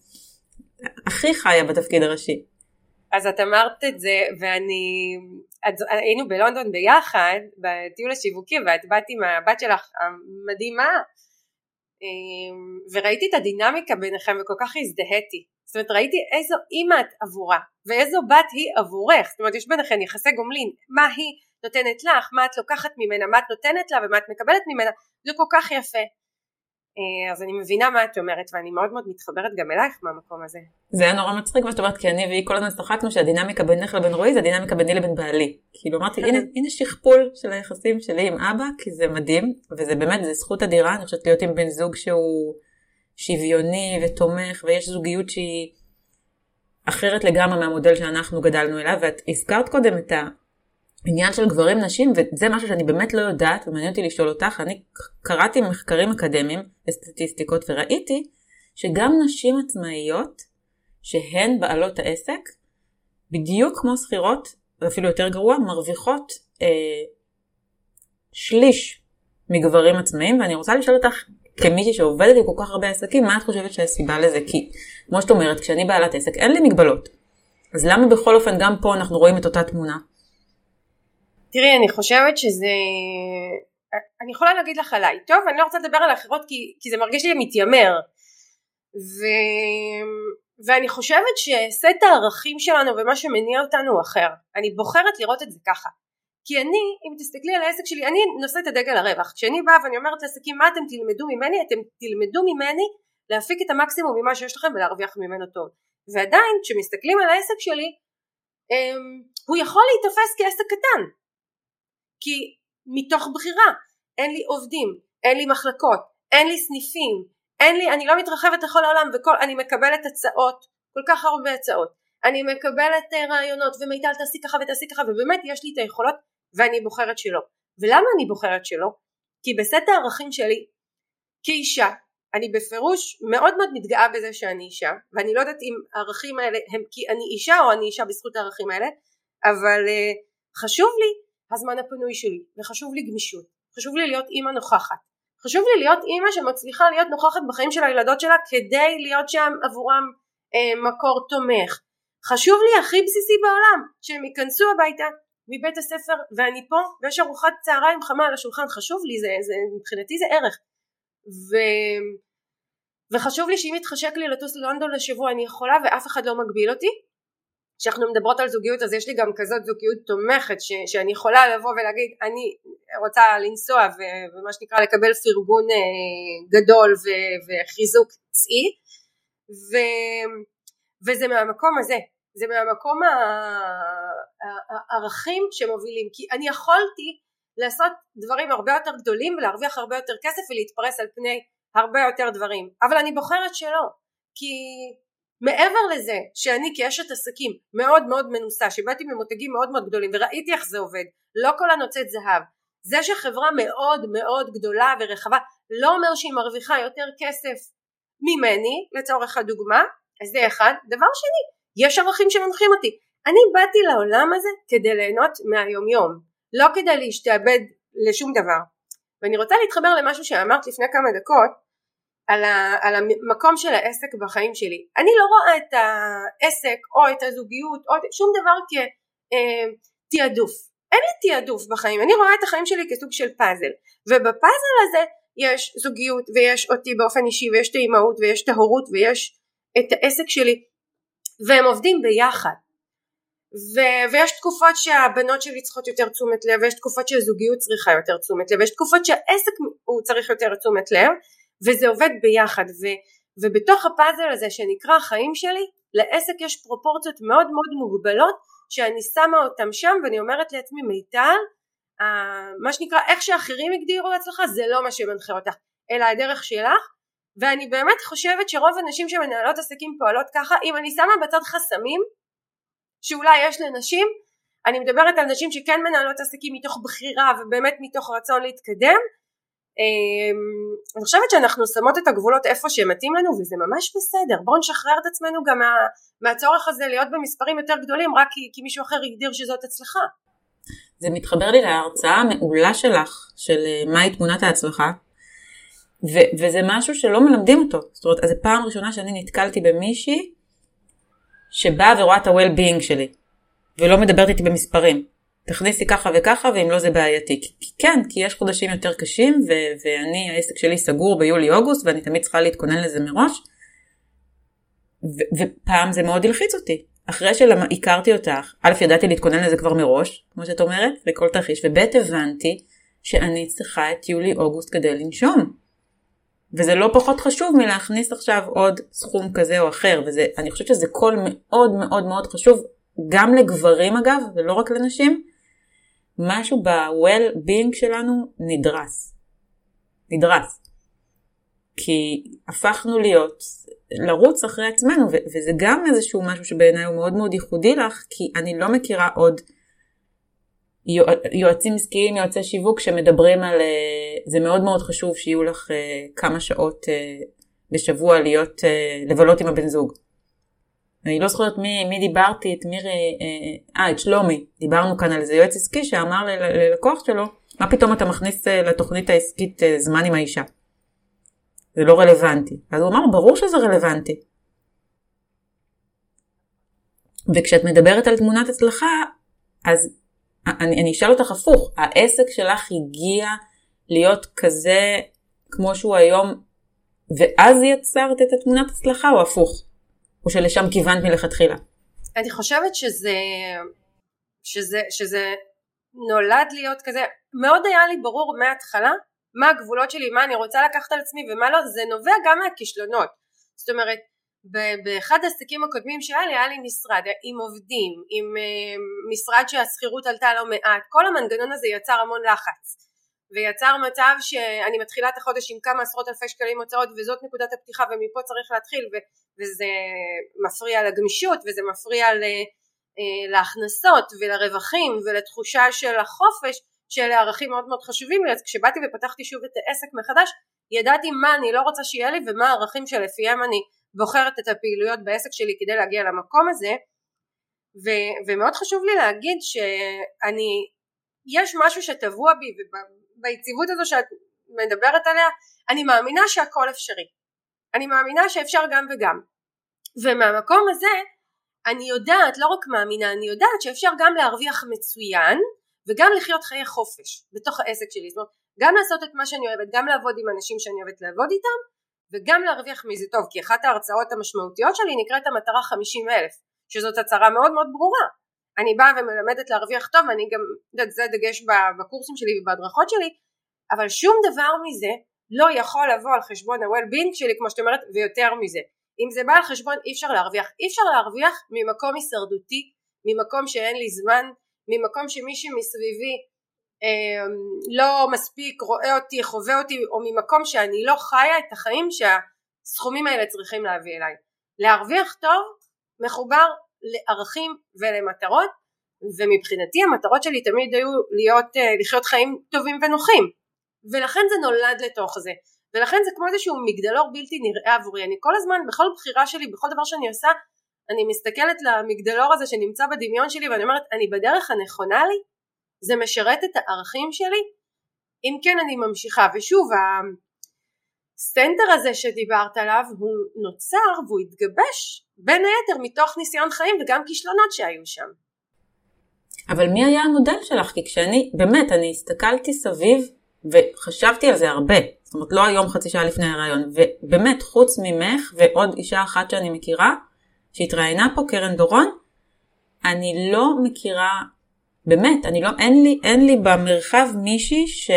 הכי חיה בתפקיד הראשי. אז את אמרת את זה, ואני, היינו בלונדון ביחד, בטיול השיווקי, ואת באת עם הבת שלך המדהימה, וראיתי את הדינמיקה ביניכם, וכל כך הזדהיתי. זאת אומרת, ראיתי איזו אימא את עבורה, ואיזו בת היא עבורך. זאת אומרת, יש ביניכם יחסי גומלין, מה היא נותנת לך, מה את לוקחת ממנה, מה את נותנת לה, ומה את מקבלת ממנה, זה כל כך יפה. אז אני מבינה מה את אומרת, ואני מאוד מאוד מתחברת גם אלייך מהמקום הזה. זה היה נורא מצחיק מה שאת אומרת, כי אני והיא כל הזמן הצחקנו שהדינמיקה בינך לבין רועי, זה הדינמיקה ביני לבין בעלי. כאילו אמרתי, הנה, הנה שכפול של היחסים שלי עם אבא, כי זה מדהים, וזה באמת, זה זכות אדירה, אני חושבת להיות עם בן זוג שהוא שוויוני ותומך, ויש זוגיות שהיא אחרת לגמרי מהמודל שאנחנו גדלנו אליו, ואת הזכרת קודם את העניין של גברים נשים, וזה משהו שאני באמת לא יודעת, ומעניין אותי לשאול אותך, אני קראתי מחקרים אקדמיים וסטטיסטיקות, וראיתי שגם נשים עצמאיות, שהן בעלות העסק, בדיוק כמו שכירות, ואפילו יותר גרוע, מרוויחות אה, שליש מגברים עצמאיים, ואני רוצה לשאול אותך, כמישהי שעובדת עם כל כך הרבה עסקים, מה את חושבת שהסיבה לזה? כי, כמו שאת אומרת, כשאני בעלת עסק, אין לי מגבלות. אז למה בכל אופן גם פה אנחנו רואים את אותה תמונה? תראי, אני חושבת שזה... אני יכולה להגיד לך עליי. טוב, אני לא רוצה לדבר על האחרות, כי, כי זה מרגיש לי מתיימר. ו... ואני חושבת שסט הערכים שלנו ומה שמניע אותנו הוא אחר. אני בוחרת לראות את זה ככה. כי אני, אם תסתכלי על העסק שלי, אני נושאת הדגל הרווח. כשאני באה ואני אומרת לעסקים, מה אתם תלמדו ממני? אתם תלמדו ממני להפיק את המקסימום ממה שיש לכם ולהרוויח ממנו טוב. ועדיין, כשמסתכלים על העסק שלי, הוא יכול להתאפס כעסק קטן. כי מתוך בחירה, אין לי עובדים, אין לי מחלקות, אין לי סניפים, אין לי, אני לא מתרחבת לכל העולם, וכל, אני מקבלת הצעות, כל כך הרבה הצעות. אני מקבלת רעיונות, ומיטל תעשי ככה ותעשי ככה, ובאמת יש לי את היכולות, ואני בוחרת שלא. ולמה אני בוחרת שלא? כי בסט הערכים שלי, כאישה, אני בפירוש מאוד מאוד מתגאה בזה שאני אישה, ואני לא יודעת אם הערכים האלה הם כי אני אישה או אני אישה בזכות הערכים האלה, אבל uh, חשוב לי הזמן הפנוי שלי, וחשוב לי גמישות, חשוב לי להיות אימא נוכחת, חשוב לי להיות אימא שמצליחה להיות נוכחת בחיים של הילדות שלה, כדי להיות שם עבורם uh, מקור תומך. חשוב לי הכי בסיסי בעולם, שהם ייכנסו הביתה, מבית הספר, ואני פה, ויש ארוחת צהריים חמה על השולחן, חשוב לי, זה, זה, מבחינתי זה ערך, ו... וחשוב לי שאם יתחשק לי לטוס ללונדון לשבוע, אני יכולה, ואף אחד לא מגביל אותי. כשאנחנו מדברות על זוגיות, אז יש לי גם כזאת זוגיות תומכת, ש... שאני יכולה לבוא ולהגיד, אני רוצה לנסוע, ו... ומה שנקרא לקבל פרגון גדול, ו... וחיזוק צעי, ו... וזה מהמקום הזה, זה מהמקום הערכים שמובילים, כי אני יכולתי לעשות דברים הרבה יותר גדולים ולהרוויח הרבה יותר כסף ולהתפרס על פני הרבה יותר דברים, אבל אני בוחרת שלא, כי מעבר לזה שאני כאשת עסקים מאוד מאוד מנוסה, שבאתי ממותגים מאוד מאוד גדולים וראיתי איך זה עובד, לא כל הנוצאת זהב, זה שחברה מאוד מאוד גדולה ורחבה לא אומר שהיא מרוויחה יותר כסף ממני לצורך הדוגמה, אז זה אחד. דבר שני, יש ערכים שמנחים אותי, אני באתי לעולם הזה כדי ליהנות מהיום יום, לא כדי להשתעבד לשום דבר, ואני רוצה להתחבר למשהו שאמרת לפני כמה דקות, על, ה, על המקום של העסק בחיים שלי, אני לא רואה את העסק או את הזוגיות או שום דבר כתיעדוף, אין לי תיעדוף בחיים, אני רואה את החיים שלי כסוג של פאזל, ובפאזל הזה יש זוגיות ויש אותי באופן אישי ויש את האימהות ויש את ההורות ויש את העסק שלי, והם עובדים ביחד, ו- ויש תקופות שהבנות שלי צריכות יותר תשומת לב, ויש תקופות שהזוגיות צריכה יותר תשומת לב, ויש תקופות שהעסק הוא צריך יותר תשומת לב, וזה עובד ביחד, ו- ובתוך הפאזל הזה שנקרא החיים שלי, לעסק יש פרופורציות מאוד מאוד מוגבלות, שאני שמה אותם שם, ואני אומרת לעצמי מיטל, מה שנקרא איך שאחרים הגדירו אצלך, זה לא מה שמנחה אותך, אלא הדרך שלך, ואני באמת חושבת שרוב הנשים שמנהלות עסקים פועלות ככה, אם אני שמה בצד חסמים, שאולי יש לנשים, אני מדברת על נשים שכן מנהלות עסקים מתוך בחירה, ובאמת מתוך רצון להתקדם, אני חושבת שאנחנו שמות את הגבולות איפה שמתאים לנו, וזה ממש בסדר, בואו נשחרר את עצמנו גם מה, מהצורך הזה להיות במספרים יותר גדולים, רק כי, כי מישהו אחר יגדיר שזאת הצלחה. זה מתחבר לי להרצאה המעולה שלך, של מהי תמונת ההצלחה, ו- וזה משהו שלא מלמדים אותו, זאת אומרת, אז זו פעם ראשונה שאני נתקלתי במישהי שבאה ורואה את ה-well-being שלי, ולא מדברת איתי במספרים. תכניסי ככה וככה, ואם לא זה בעייתי. כי כן, כי יש חודשים יותר קשים, ו- ואני, העסק שלי סגור ביולי-אוגוסט, ואני תמיד צריכה להתכונן לזה מראש. ו- ופעם זה מאוד הלחיץ אותי. אחרי שהכרתי אותך, א', ידעתי להתכונן לזה כבר מראש, כמו שאת אומרת, לכל תרחיש, וב' הבנתי שאני צריכה את יולי-אוגוסט כדי לנשום. וזה לא פחות חשוב מלהכניס עכשיו עוד סכום כזה או אחר, ואני חושבת שזה קול מאוד מאוד מאוד חשוב, גם לגברים אגב, ולא רק לנשים, משהו ב-well-being שלנו נדרס. נדרס. כי הפכנו להיות, לרוץ אחרי עצמנו, ו- וזה גם איזשהו משהו שבעיניי הוא מאוד מאוד ייחודי לך, כי אני לא מכירה עוד יועצים עסקיים, יועצי שיווק שמדברים על, זה מאוד מאוד חשוב שיהיו לך כמה שעות בשבוע להיות, לבלות עם הבן זוג. אני לא זוכרת מי, מי דיברתי, את מירי, אה, את שלומי, דיברנו כאן על זה, יועץ עסקי שאמר ללקוח שלו, מה פתאום אתה מכניס לתוכנית העסקית זמן עם האישה? זה לא רלוונטי. אז הוא אמר, ברור שזה רלוונטי. וכשאת מדברת על תמונת הצלחה, אז אני, אני אשאל אותך הפוך, העסק שלך הגיע להיות כזה כמו שהוא היום, ואז יצרת את התמונת הצלחה או הפוך? או שלשם כיוונת מלכתחילה? אני חושבת שזה, שזה, שזה נולד להיות כזה, מאוד היה לי ברור מההתחלה, מה הגבולות שלי, מה אני רוצה לקחת על עצמי ומה לא, זה נובע גם מהכישלונות. זאת אומרת, באחד העסקים הקודמים שהיה לי, היה לי משרד עם עובדים, עם משרד שהסחירות עלתה לא מעט, כל המנגנון הזה יצר המון לחץ, ויצר מצב שאני מתחילה את החודש עם כמה עשרות אלפי שקלים הוצאות, וזאת נקודת הפתיחה ומפה צריך להתחיל, וזה מפריע לגמישות, וזה מפריע להכנסות ולרווחים ולתחושה של החופש, שאלה ערכים מאוד מאוד חשובים לי. אז כשבאתי ופתחתי שוב את העסק מחדש, ידעתי מה אני לא רוצה שיהיה לי ומה הערכים שלפיהם אני בוחרת את הפעילויות בעסק שלי כדי להגיע למקום הזה. ו- ומאוד חשוב לי להגיד שאני, יש משהו שטבוע בי וביציבות הזו שאת מדברת עליה, אני מאמינה שהכל אפשרי, אני מאמינה שאפשר גם וגם, ומהמקום הזה אני יודעת, לא רק מאמינה, אני יודעת שאפשר גם להרוויח מצוין וגם לחיות חיי חופש בתוך העסק שלי, זאת אומרת גם לעשות את מה שאני אוהבת, גם לעבוד עם אנשים שאני אוהבת לעבוד איתם, וגם להרוויח מזה טוב, כי אחת ההרצאות המשמעותיות שלי נקראת המטרה חמישים אלף, שזאת הצהרה מאוד מאוד ברורה, אני באה ומלמדת להרוויח טוב, אני גם, זה דגש בקורסים שלי ובהדרכות שלי, אבל שום דבר מזה לא יכול לבוא על חשבון ה-well-being שלי, כמו שאת אומרת, ויותר מזה, אם זה בא על חשבון אי אפשר להרוויח, אי אפשר להרוויח ממקום הישרדותי, ממקום שאין לי זמן, ממקום שמישהו מסביבי אה, לא מספיק רואה אותי, חווה אותי, או ממקום שאני לא חיה את החיים שהסכומים האלה צריכים להביא אליי. להרוויח טוב מחובר לערכים ולמטרות, ומבחינתי המטרות שלי תמיד היו להיות, אה, לחיות חיים טובים ונוחים, ולכן זה נולד לתוך זה, ולכן זה כמו איזשהו מגדלור בלתי נראה עבורי. אני כל הזמן, בכל בחירה שלי, בכל דבר שאני עושה, אני מסתכלת למגדלור הזה שנמצא בדמיון שלי, ואני אומרת, אני בדרך הנכונה לי, זה משרת את הערכים שלי, אם כן אני ממשיכה. ושוב, הסטנדר הזה שדיברת עליו, הוא נוצר והוא התגבש, בין היתר מתוך ניסיון חיים, וגם כישלונות שהיו שם. אבל מי היה המודל שלך? כי כשאני, באמת, אני הסתכלתי סביב, וחשבתי על זה הרבה, זאת אומרת, לא היום חצי שעה לפני הרעיון, ובאמת, חוץ ממך, ועוד אישה אחת שאני מכירה, שהתראיינה פה, קרן דורון, אני לא מכירה, באמת, אני לא, אין לי, אין לי במרחב מישהי ש,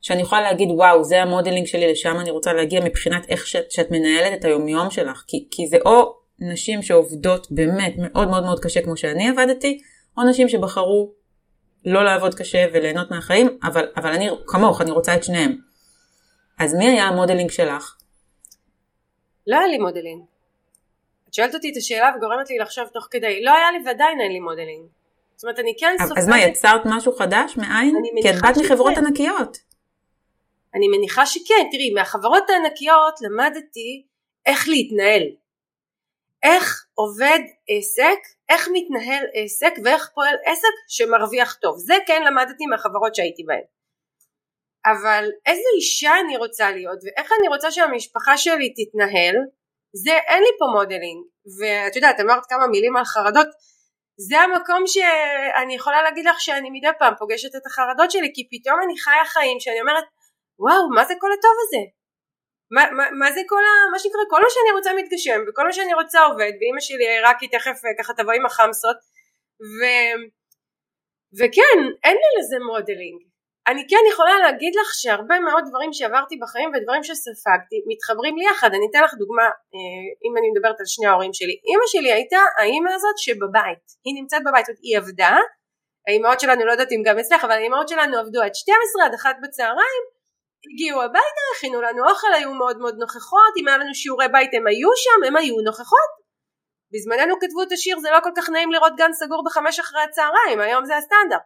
שאני יכולה להגיד, וואו, זה המודלינג שלי, לשם אני רוצה להגיע מבחינת איך שאת, שאת מנהלת את היומיום שלך, כי, כי זה או נשים שעובדות באמת מאוד מאוד מאוד קשה כמו שאני עבדתי, או נשים שבחרו לא לעבוד קשה וליהנות מהחיים, אבל, אבל אני, כמוך, אני רוצה את שניהם. אז מי היה המודלינג שלך? לא היה לי מודלינג. את שואלת אותי את השאלה וגורמת לי לחשוב תוך כדי, לא היה לי ועדיין אין לי מודלינג. זאת אומרת, אני כן סופרת... אז מה, יצרת משהו חדש מאין? כי את באת מחברות ענקיות. אני מניחה שכן, תראי, מהחברות הענקיות למדתי איך להתנהל. איך עובד עסק, איך מתנהל עסק ואיך פועל עסק שמרוויח טוב. זה כן למדתי מהחברות שהייתי בהן. אבל איזה אישה אני רוצה להיות ואיך אני רוצה שהמשפחה שלי תתנהל, זה אין לי פה מודלינג, ואת יודעת, אמרת כמה מילים על חרדות, זה המקום שאני יכולה להגיד לך שאני מדי פעם פוגשת את החרדות שלי, כי פתאום אני חיה חיים שאני אומרת, וואו, מה זה כל הטוב הזה? מה, מה, מה זה כל ה... מה שנקרא, כל מה שאני רוצה מתגשם, וכל מה שאני רוצה עובד, ואמא שלי רק היא תכף ככה תבוא עם החמסות, ו... וכן, אין לי לזה מודלינג. אני כן יכולה להגיד לך שהרבה מאוד דברים שעברתי בחיים ודברים שספגתי מתחברים לי יחד. אני אתן לך דוגמה, אם אני מדברת על שני ההורים שלי. אמא שלי הייתה האמא הזאת שבבית, היא נמצאת בבית, היא עבדה, האמאות שלנו לא יודעת אם גם אצלך, אבל האמאות שלנו עבדו עד שתים עשרה עד אחת בצהריים, הגיעו הביתה, הכינו לנו אוכל, היו מאוד מאוד נוכחות, אם היה לנו שיעורי בית הם היו שם, הם היו נוכחות. בזמננו כתבו את השיר, זה לא כל כך נעים לראות גן סגור בחמש אחרי הצהריים, היום זה הסטנדרט.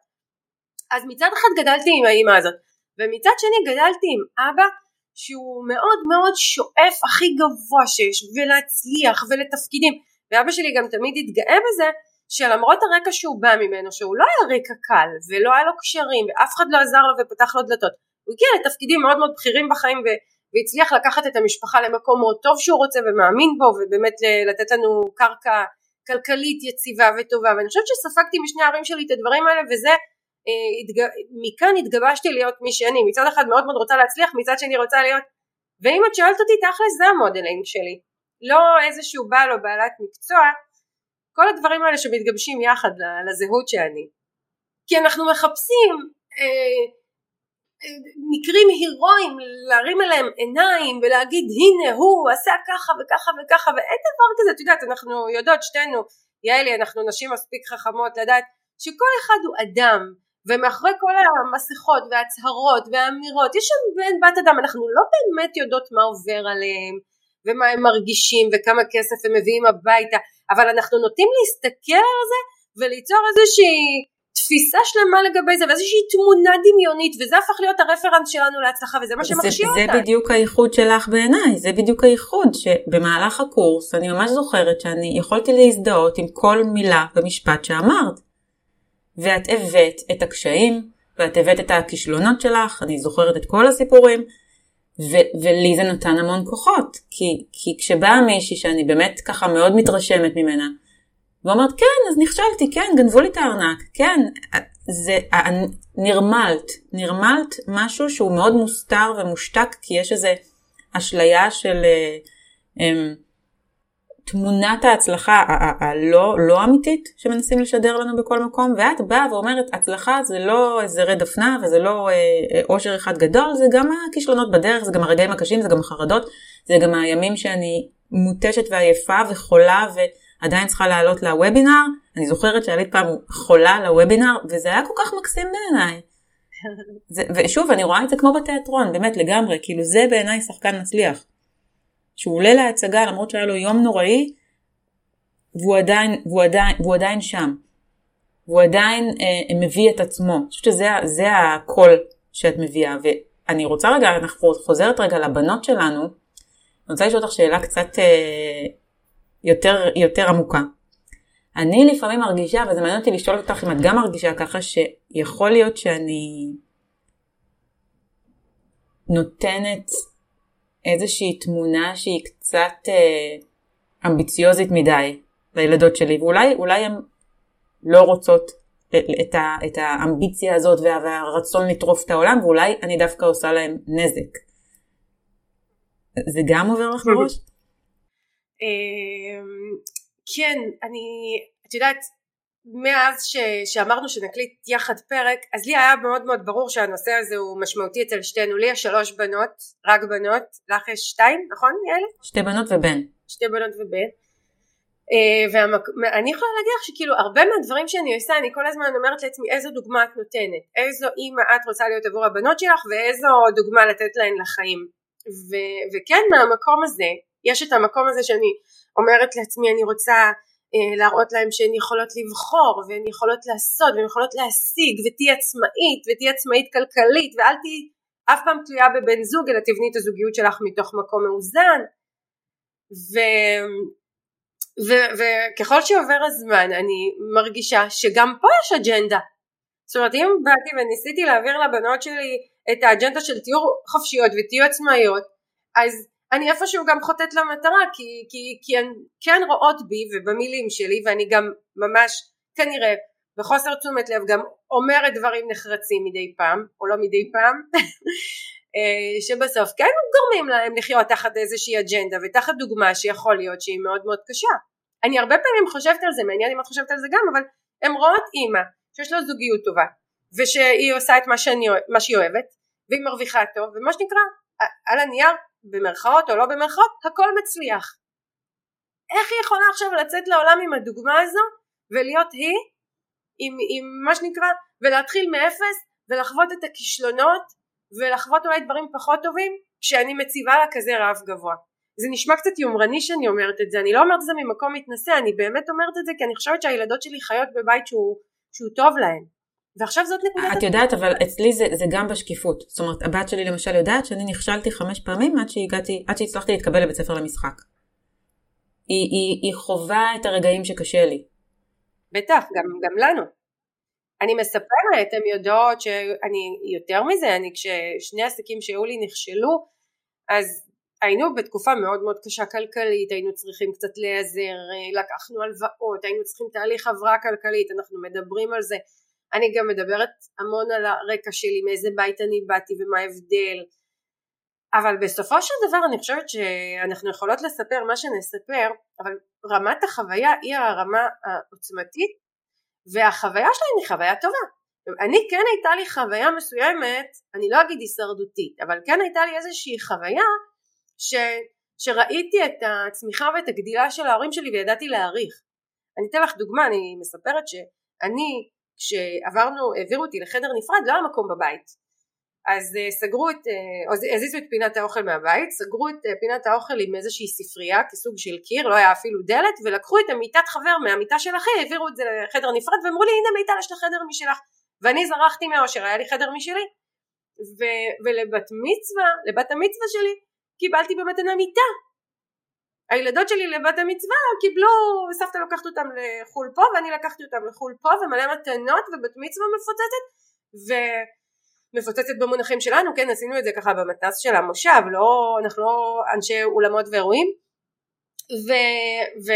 אז מצד אחד גדלתי עם האמא הזאת, ומצד שני גדלתי עם אבא שהוא מאוד מאוד שואף הכי גבוה שיש, ולהצליח ולתפקידים, ואבא שלי גם תמיד התגאה בזה, שלמרות הרקע שהוא בא ממנו, שהוא לא היה רקע קל, ולא היה לו קשרים, ואף אחד לא עזר לו ופתח לו דלתות, הוא הגיע לתפקידים מאוד מאוד בכירים בחיים, והצליח לקחת את המשפחה למקום מאוד טוב שהוא רוצה, ומאמין בו, ובאמת לתת לנו קרקע כלכלית יציבה וטובה, ואני חושבת שספגתי משני ההורים שלי את הדברים האלה, וזה מכאן התגבשתי להיות מי שאני, מצד אחד מאוד מאוד רוצה להצליח, מצד שני רוצה להיות, ואם את שואלת אותי תכל'ס זה המודלינג שלי, לא איזשהו בעל או בעלת מקצוע, כל הדברים האלה שמתגבשים יחד לזהות שאני, כי אנחנו מחפשים אה, מקרים הירואים להרים אליהם עיניים ולהגיד הנה הוא עשה ככה וככה וככה, ואין דבר כזה. את יודעת, אנחנו יודעות שתינו, יאלי, אנחנו נשים מספיק חכמות לדעת שכל אחד הוא אדם, ומאחורי כל המסכות והצהרות והאמירות, יש שם בן בת אדם, אנחנו לא באמת יודעות מה עובר עליהם, ומה הם מרגישים, וכמה כסף הם מביאים הביתה, אבל אנחנו נוטים להסתכל על זה, וליצור איזושהי תפיסה שלמה לגבי זה, ואיזושהי תמונה דמיונית, וזה הפך להיות הרפרנס שלנו להצלחה, וזה מה שמכשיר אותה. זה בדיוק הייחוד שלך בעיניי, זה בדיוק הייחוד, שבמהלך הקורס, אני ממש זוכרת שאני יכולתי להזדהות עם כל מילה ומשפט שאמרת. ואת הבאת את הקשיים, ואת הבאת את הכישלונות שלך, אני זוכרת את כל הסיפורים, ו- ולי זה נותן המון כוחות, כי, כי כשבאה מישהי שאני באמת ככה מאוד מתרשמת ממנה, ואומרת, כן, אז נכשלתי, כן, גנבו לי את הארנק, כן, זה נרמלת, נרמלת משהו שהוא מאוד מוסתר ומושתק, כי יש איזו אשליה של אה, אה, תמונת ההצלחה הלא לא אמיתית שמנסים לשדר לנו בכל מקום, ואת באה ואומרת, הצלחה זה לא איזה רד אופנה, וזה לא אושר אחד גדול, זה גם הכישלונות בדרך, זה גם הרגעים הקשים, זה גם החרדות, זה גם הימים שאני מותשת ועייפה וחולה, ועדיין צריכה לעלות לוובינר. אני זוכרת שעלית פעם חולה לוובינר, וזה היה כל כך מקסים בעיניי. ושוב, אני רואה את זה כמו בתיאטרון, באמת לגמרי, כאילו זה בעיניי שחקן מצליח. שהוא עולה להצגה, למרות שהיה לו יום נוראי, והוא עדיין, והוא עדיין, והוא עדיין שם. והוא עדיין אה, מביא את עצמו. אני חושבת שזה הכל שאת מביאה. ואני רוצה רגע, אנחנו חוזרת רגע לבנות שלנו, אני רוצה לשאול אותך שאלה קצת אה, יותר, יותר עמוקה. אני לפעמים מרגישה, וזה מעניין אותי לשאול אותך אם את גם מרגישה ככה, שיכול להיות שאני נותנת איזושהי תמונה שהיא קצת אה, אמביציוזית מדי לילדות שלי, ואולי אולי הן לא רוצות את, ה, את האמביציה הזאת וה, והרצון לטרוף את העולם, ואולי אני דווקא עושה להם נזק. זה גם עובר לך בראש? כן, אני, את יודעת, מאז ש, שאמרנו שנקליט יחד פרק, אז לי היה מאוד מאוד ברור שהנושא הזה הוא משמעותי אצל שתינו. לי יש שלוש בנות, רק בנות, לך יש שתיים, נכון יאלי? שתי בנות ובן. שתי בנות ובן. והמק... אני יכולה להגיד לך שכאילו הרבה מהדברים שאני עושה, אני כל הזמן אומרת לעצמי איזו דוגמה את נותנת, איזו אימא את רוצה להיות עבור הבנות שלך, ואיזו דוגמה לתת להן לחיים. ו... וכן, מהמקום הזה, יש את המקום הזה שאני אומרת לעצמי, אני רוצה להראות להם שהן יכולות לבחור, והן יכולות לעשות, והן יכולות להשיג, ותהיה עצמאית, ותהיה עצמאית כלכלית, ואל תהיה אף פעם תלויה בבן זוג, אלא תבני את הזוגיות שלך מתוך מקום מאוזן. וככל שעובר הזמן, אני מרגישה שגם פה יש אג'נדה. זאת אומרת, אם באתי וניסיתי להעביר לבנות שלי את האג'נדה של תהיו חופשיות ותהיו עצמאיות, אז אני איפשהו גם חוטאת למטרה, כי, כי, כי הן כן רואות בי ובמילים שלי, ואני גם ממש כנראה בחוסר תשומת לב גם אומרת דברים נחרצים מדי פעם, או לא מדי פעם, שבסוף כן גורמים להם לחיות תחת איזושהי אג'נדה ותחת דוגמה שיכול להיות שהיא מאוד מאוד קשה. אני הרבה פעמים חושבת על זה, מעניין אם את חושבת על זה גם, אבל הן רואות אימא שיש לו זוגיות טובה, ושהיא עושה את מה, שאני, מה שהיא אוהבת, והיא מרוויחה טוב, ומה שנקרא, על הנייר, במרכאות או לא במרכאות, הכל מצליח. איך היא יכולה עכשיו לצאת לעולם עם הדוגמה הזו, ולהיות היא, עם, עם מה שנקרא, ולהתחיל מאפס, ולחוות את הכישלונות, ולחוות אולי דברים פחות טובים, כשאני מציבה לה כזה רעב גבוה. זה נשמע קצת יומרני שאני אומרת את זה, אני לא אומרת את זה ממקום מתנשא, אני באמת אומרת את זה, כי אני חושבת שהילדות שלי חיות בבית שהוא, שהוא טוב להן. ועכשיו זאת נקודת... את יודעת, אבל אצלי זה, זה גם בשקיפות. זאת אומרת, הבת שלי למשל יודעת שאני נכשלתי חמש פעמים עד שהגעתי, עד שהצלחתי להתקבל לבית ספר למשחק. היא, היא, היא חובה את הרגעים שקשה לי. בטח, גם, גם לנו. אני מספרת, אתם יודעות שאני יותר מזה, אני כששני עסקים שהיו לי נכשלו, אז היינו בתקופה מאוד מאוד קשה כלכלית, היינו צריכים קצת להיעזר, לקחנו הלוואות, היינו צריכים תהליך עברה כלכלית, אנחנו מדברים על זה. אני גם מדברת המון על הרקע שלי, מאיזה בית אני באתי ומה ההבדל, אבל בסופו של דבר אני חושבת שאנחנו יכולות לספר מה שנספר, אבל רמת החוויה היא הרמה העוצמתית, והחוויה שלהם היא חוויה טובה. אני כן הייתה לי חוויה מסוימת, אני לא אגיד הישרדותית, אבל כן הייתה לי איזושהי חוויה, ש... שראיתי את הצמיחה ואת הגדילה של ההורים שלי, וידעתי להעריך. אני אתן לך דוגמה, אני מספרת שאני, כשעברנו, העבירו אותי לחדר נפרד, לא היה מקום בבית, אז סגרו את, הזיזו את פינת האוכל מהבית, סגרו את פינת האוכל עם איזושהי ספרייה, כסוג של קיר, לא היה אפילו דלת, ולקחו את המיטת חבר מהמיטה של אחי, העבירו את זה לחדר נפרד, ואמרו לי, הנה מיטל, יש לך חדר משלך, ואני זרחתי מהאושר, היה לי חדר משלי, ו, ולבת מצווה, לבת המצווה שלי, קיבלתי במתנה מיטה, הילדות שלי לבת המצווה קיבלו, סבתא לוקחת אותם לחול פה, ואני לקחתי אותם לחול פה, ומלא מתנות, ובת מצווה מפוצצת, ומפוצצת במונחים שלנו, כן, עשינו את זה ככה במתנ"ס של המושב, לא, אנחנו לא אנשי אולמות ואירועים, ו, ו,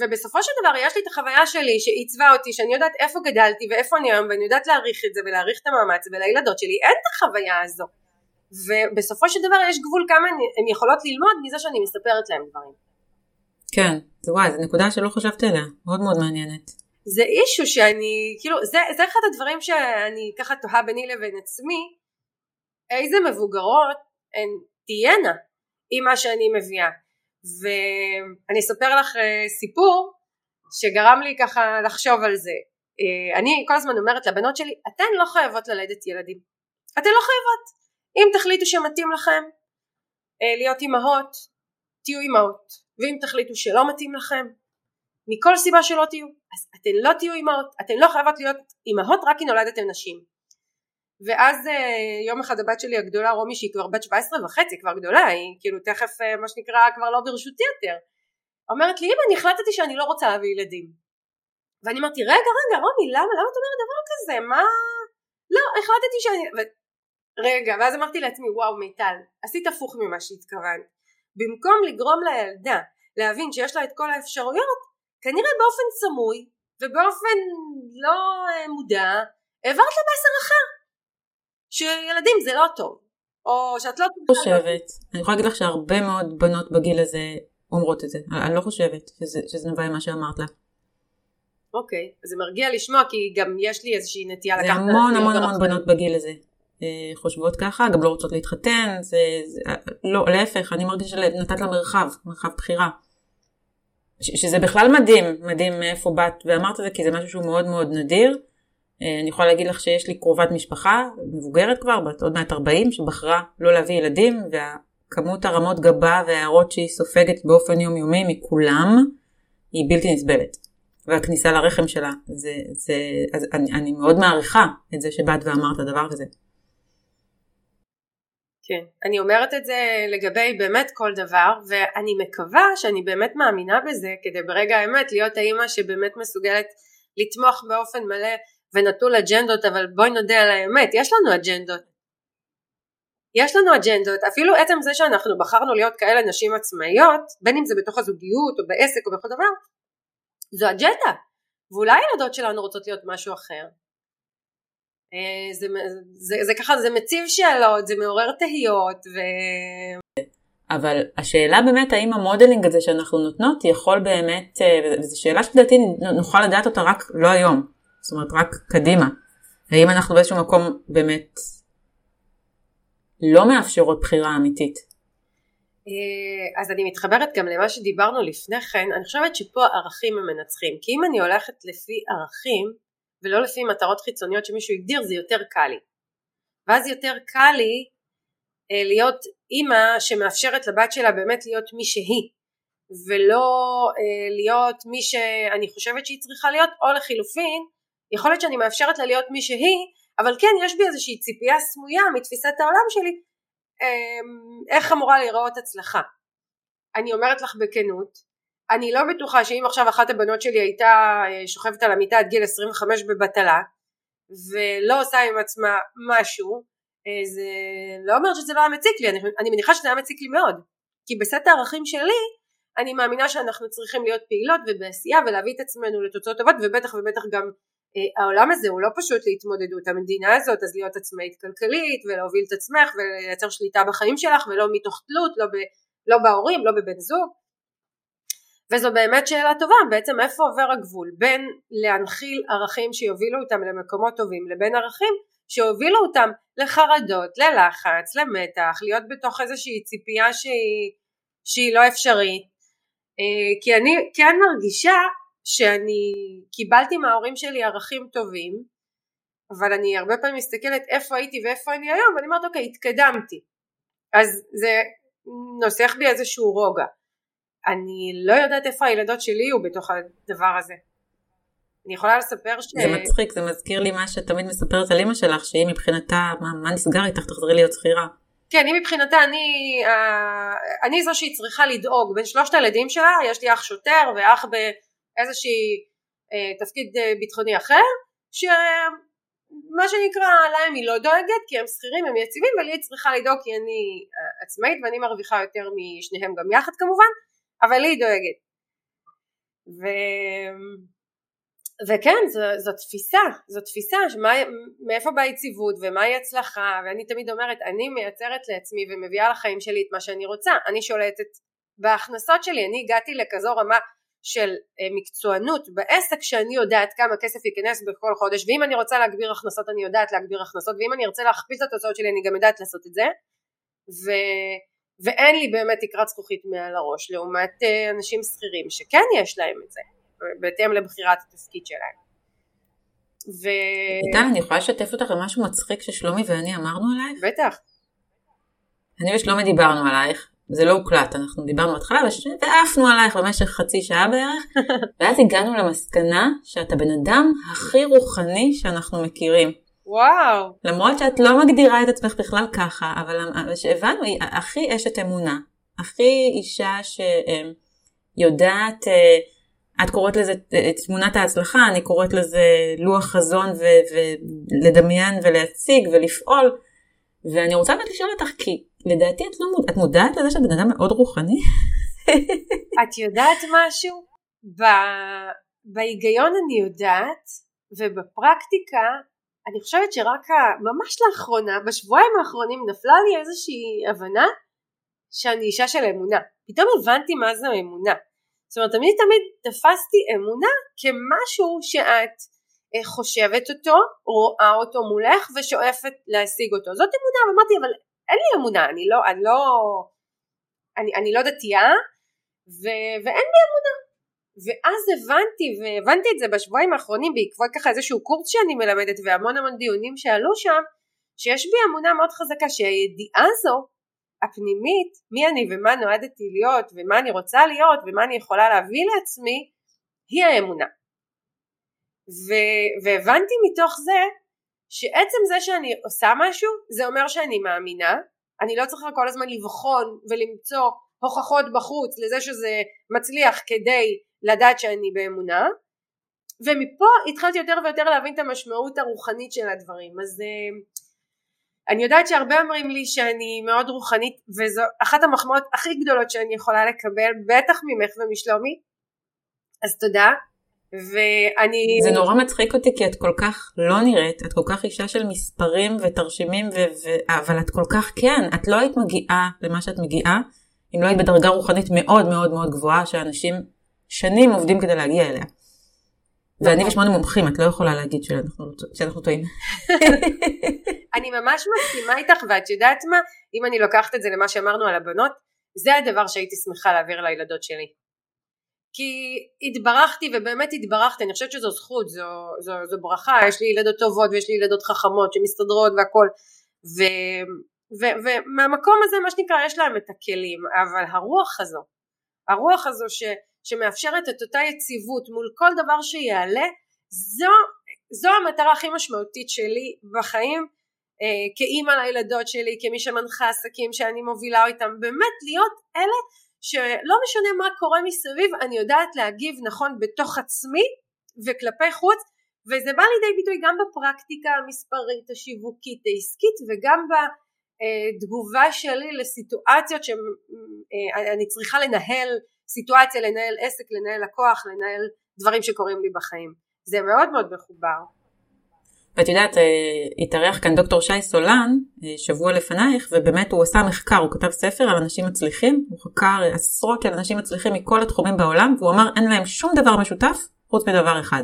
ובסופו של דבר יש לי את החוויה שלי, שעיצבה אותי, שאני יודעת איפה גדלתי, ואיפה אני היום, ואני יודעת להעריך את זה, ולהעריך את המאמץ, ולילדות שלי אין את החוויה הזו, ובסופו של דבר יש גבול כמה הן יכולות ללמוד מזה שאני מספרת להם דברים. כן, זה וואי, זו נקודה שלא חשבת אליה, מאוד מאוד מעניינת. זה אישו שאני, כאילו, זה, זה אחד הדברים שאני ככה תוהה ביני לבין עצמי, איזה מבוגרות הן תהיינה עם מה שאני מביאה. ואני אספר לך סיפור שגרם לי ככה לחשוב על זה. אני כל הזמן אומרת לבנות שלי, אתן לא חייבות ללדת ילדים. אתן לא חייבות. אם תחליטו שמתאים לכם להיות אימהות, תהיו אימהות, ואם תחליטו שלא מתאים לכם, מכל סיבה שלא תהיו, אז אתן לא תהיו אימהות, אתן לא חייבות להיות אימהות רק כי נולדתם נשים. ואז יום אחד הבת שלי הגדולה רומי, שהיא כבר בת שבע עשרה וחצי, כבר גדולה, היא כאילו תכף מה שנקרא כבר לא ברשותי יותר, אומרת לי, אמא, אני החלטתי שאני לא רוצה להביא ילדים, ואני אמרתי, רגע רגע רומי, למה למה את אומרת דבר כזה, מה? לא, החלטתי שאני... רגע, ואז אמרתי לעצמי, וואו מיטל, עשית הפוך ממה שהתכוונת. במקום לגרום לילדה להבין שיש לה את כל האפשרויות, כנראה באופן סמוי ובאופן לא מודע, העברת לה מסר אחר, שילדים זה לא טוב, או שאת לא... אני חושבת, אני יכולה להגיד לך שהרבה מאוד בנות בגיל הזה אומרות את זה, אני לא חושבת שזה, שזה נובע מה שאמרת לה. אוקיי, אז זה מרגיע לשמוע, כי גם יש לי איזושהי נטייה לקחת... זה המון המון המון בנות בגיל הזה. חושבות ככה, גם לא רוצות להתחתן, זה, זה, לא, להפך, אני מרגיש שנתת לה מרחב, מרחב בחירה, ש, שזה בכלל מדהים, מדהים מאיפה באת, ואמרת את זה, כי זה משהו שהוא מאוד מאוד נדיר. אני יכולה להגיד לך שיש לי קרובת משפחה, מבוגרת כבר, בת עוד מעט ארבעים, שבחרה לא להביא ילדים, והכמות הרמות גבה והערות שהיא סופגת באופן יומיומי מכולם, היא בלתי נסבלת. והכניסה לרחם שלה, זה, זה, אז אני, אני מאוד מעריכה את זה שבאת ואמרת הדבר הזה. כן, אני אומרת את זה לגבי באמת כל דבר, ואני מקווה שאני באמת מאמינה בזה, כדי ברגע האמת להיות האימא שבאמת מסוגלת לתמוך באופן מלא ונטול אג'נדות, אבל בואי נודה על האמת, יש לנו אג'נדות. יש לנו אג'נדות, אפילו עצם זה שאנחנו בחרנו להיות כאלה נשים עצמאיות, בין אם זה בתוך הזוגיות או בעסק או בכל דבר, זו אג'נדה, ואולי הילדות שלנו רוצות להיות משהו אחר. זה, זה, זה ככה, זה מציב שאלות, זה מעורר תהיות ו... אבל השאלה באמת האם המודלינג הזה שאנחנו נותנות יכול באמת, וזו שאלה שדעתי נוכל לדעת אותה רק לא היום, זאת אומרת רק קדימה, האם אנחנו באיזשהו מקום באמת לא מאפשרות בחירה אמיתית? אז אני מתחברת גם למה שדיברנו לפני כן, אני חושבת שפה ערכים הם מנצחים, כי אם אני הולכת לפי ערכים ולא לפי מטרות חיצוניות שמישהו יגדיר, זה יותר קל לי, ואז יותר קל לי להיות אימא שמאפשרת לבת שלה באמת להיות מי שהיא, ולא להיות מי שאני חושבת שהיא צריכה להיות, או לחילופין, יכול להיות שאני מאפשרת לה להיות מי שהיא, אבל כן יש בי איזושהי ציפייה סמויה מתפיסת העולם שלי, איך אמורה להיראות הצלחה. אני אומרת לך בכנות, אני לא בטוחה שאם עכשיו אחת הבנות שלי הייתה שוכבת על המיטה עד גיל עשרים וחמש בבטלה, ולא עושה עם עצמה משהו, זה לא אומר שזה לא היה מציק לי, אני, אני מניחה שזה היה מציק לי מאוד, כי בסט הערכים שלי אני מאמינה שאנחנו צריכים להיות פעילות ובעשייה ולהביא את עצמנו לתוצאות טובות, ובטח ובטח גם אה, העולם הזה הוא לא פשוט להתמודדות המדינה הזאת, אז להיות עצמאית כלכלית ולהוביל את עצמך ולייצר שליטה בחיים שלך ולא מתוך תלות, לא, ב, לא בהורים, לא בבן זוג, וזו באמת שאלה טובה, בעצם איפה עובר הגבול בין להנחיל ערכים שיובילו אותם למקומות טובים לבין ערכים שהובילו אותם לחרדות, ללחץ, למתח, להיות בתוך איזושהי ציפייה שהיא, שהיא לא אפשרית, כי אני כן מרגישה שאני קיבלתי מההורים שלי ערכים טובים, אבל אני הרבה פעמים מסתכלת איפה הייתי ואיפה אני היום, ואני אומרת אוקיי, התקדמתי, אז זה נוסח בי איזשהו רוגע, אני לא יודעת איפה הילדות שלי הוא בתוך הדבר הזה. אני יכולה לספר ש... זה מצחיק, זה מזכיר לי מה שתמיד מספרת על אמא שלך, שהיא מבחינתה, מה, מה נסגר איתך, תחזרי להיות שכירה. כן, היא מבחינתה, אני, אני זו שהיא צריכה לדאוג, בין שלושת הילדים שלה, יש לי אח שוטר, ואח באיזושהי תפקיד ביטחוני אחר, שמה שנקרא, להם היא לא דואגת, כי הם שכירים, הם יציבים, אבל היא צריכה לדאוג, כי אני עצמאית, ואני מרוויחה יותר משניהם גם יחד כמובן, אבל היא דואגת. ו... וכן, זו, זו תפיסה, זו תפיסה, שמה, מאיפה באה יציבות ומהי הצלחה, ואני תמיד אומרת, אני מייצרת לעצמי ומביאה לחיים שלי את מה שאני רוצה, אני שולטת בהכנסות שלי, אני הגעתי לכזו רמה של מקצוענות בעסק שאני יודעת כמה כסף ייכנס בכל חודש, ואם אני רוצה להגביר הכנסות אני יודעת להגביר הכנסות, ואם אני רוצה להכפיל את התוצאות שלי אני גם יודעת לעשות את זה, ו... ואין לי באמת תקרת זכוכית מעל הראש, לעומת אנשים שכירים שכן יש להם את זה. בהתאם לבחירת התפקיד שלהם. ו... איתן, אני יכולה לשתף אותך למשהו מצחיק ששלומי ואני אמרנו עלייך? בטח. אני ושלומי דיברנו עלייך, זה לא הוקלט, אנחנו דיברנו התחלה, ועפנו עלייך במשך חצי שעה בערך, ואז הגענו למסקנה שאתה בן אדם הכי רוחני שאנחנו מכירים. וואו. למרות שאת לא מגדירה את עצמך בכלל ככה, אבל שהבנו, היא הכי אשת אמונה, הכי אישה שיודעת... את קוראת לזה תמונת ההצלחה, אני קוראת לזה לוח חזון ולדמיין ולהציג ולפעול, ואני רוצה באמת לשאול אותך, כי לדעתי את לא מודעת, את מודעת לזה שאת בן אדם מאוד רוחני? את יודעת משהו? בהיגיון אני יודעת, ובפרקטיקה, אני חושבת שרק ממש לאחרונה, בשבועיים האחרונים נפלה לי איזושהי הבנה, שאני אישה של אמונה. פתאום הבנתי מה זה אמונה. זאת אומרת, תמיד תמיד תפסתי אמונה כמשהו שאת חושבת אותו, רואה אותו מולך ושואפת להשיג אותו. זאת אמונה, אמרתי, אבל אין לי אמונה, אני לא, אני לא, אני, אני לא דתייה, ו, ואין לי אמונה. ואז הבנתי, והבנתי את זה בשבועיים האחרונים, בעקבות ככה איזשהו קורס שאני מלמדת, והמון המון דיונים שעלו שם, שיש בי אמונה מאוד חזקה, שהידיעה זו, הפנימית, מי אני ומה נועדתי להיות ומה אני רוצה להיות ומה אני יכולה להביא לעצמי, היא האמונה. ו- והבנתי מתוך זה שעצם זה שאני עושה משהו זה אומר שאני מאמינה, אני לא צריכה כל הזמן לבחון ולמצוא הוכחות בחוץ לזה שזה מצליח כדי לדעת שאני באמונה, ומפה התחלתי יותר ויותר להבין את המשמעות הרוחנית של הדברים. אז אני יודעת שהרבה אומרים לי שאני מאוד רוחנית, וזו אחת המחמאות הכי גדולות שאני יכולה לקבל, בטח ממך ומשלומי, אז תודה. ואני... זה נורא מצחיק אותי, כי את כל כך לא נראית, את כל כך אישה של מספרים ותרשימים, ו... ו... אבל את כל כך כן, את לא היית מגיעה למה שאת מגיעה, אם לא היית בדרגה רוחנית מאוד מאוד מאוד גבוהה, שאנשים שנים עובדים כדי להגיע אליה. ואני ושמונה מומחים, את לא יכולה להגיד שאנחנו טועים. אני ממש מסכימה איתך, ואת יודעת מה, אם אני לוקחת את זה למה שאמרנו על הבנות, זה הדבר שהייתי שמחה להעביר לילדות שלי. כי התברכתי, ובאמת התברכתי, אני חושבת שזו זכות, זו, זו, זו ברכה, יש לי ילדות טובות, ויש לי ילדות חכמות, שמסתדרות והכל, ו, ו, ומהמקום הזה, מה שנקרא, יש להם את הכלים, אבל הרוח הזו, הרוח הזו ש, שמאפשרת את אותה יציבות, מול כל דבר שיעלה, זו, זו המטרה הכי משמעותית שלי בחיים, אה, כאימא לילדות שלי, כמי שמנחה עסקים, שאני מובילה איתם, באמת להיות אלה, שלא משנה מה קורה מסביב, אני יודעת להגיב נכון בתוך עצמי וכלפי חוץ, וזה בא לידי ביטוי גם בפרקטיקה המספרית, השיווקית, העסקית, וגם בתגובה שלי לסיטואציות שאני צריכה לנהל סיטואציה, לנהל עסק, לנהל לקוח, לנהל דברים שקורים לי בחיים. זה מאוד מאוד מחובר. ואת יודעת, התארח כאן דוקטור שי סולן, שבוע לפנייך, ובאמת הוא עשה מחקר, הוא כתב ספר על אנשים מצליחים, הוא חקר עשרות של אנשים מצליחים מכל התחומים בעולם, והוא אמר, אין להם שום דבר משותף, חוץ מדבר אחד,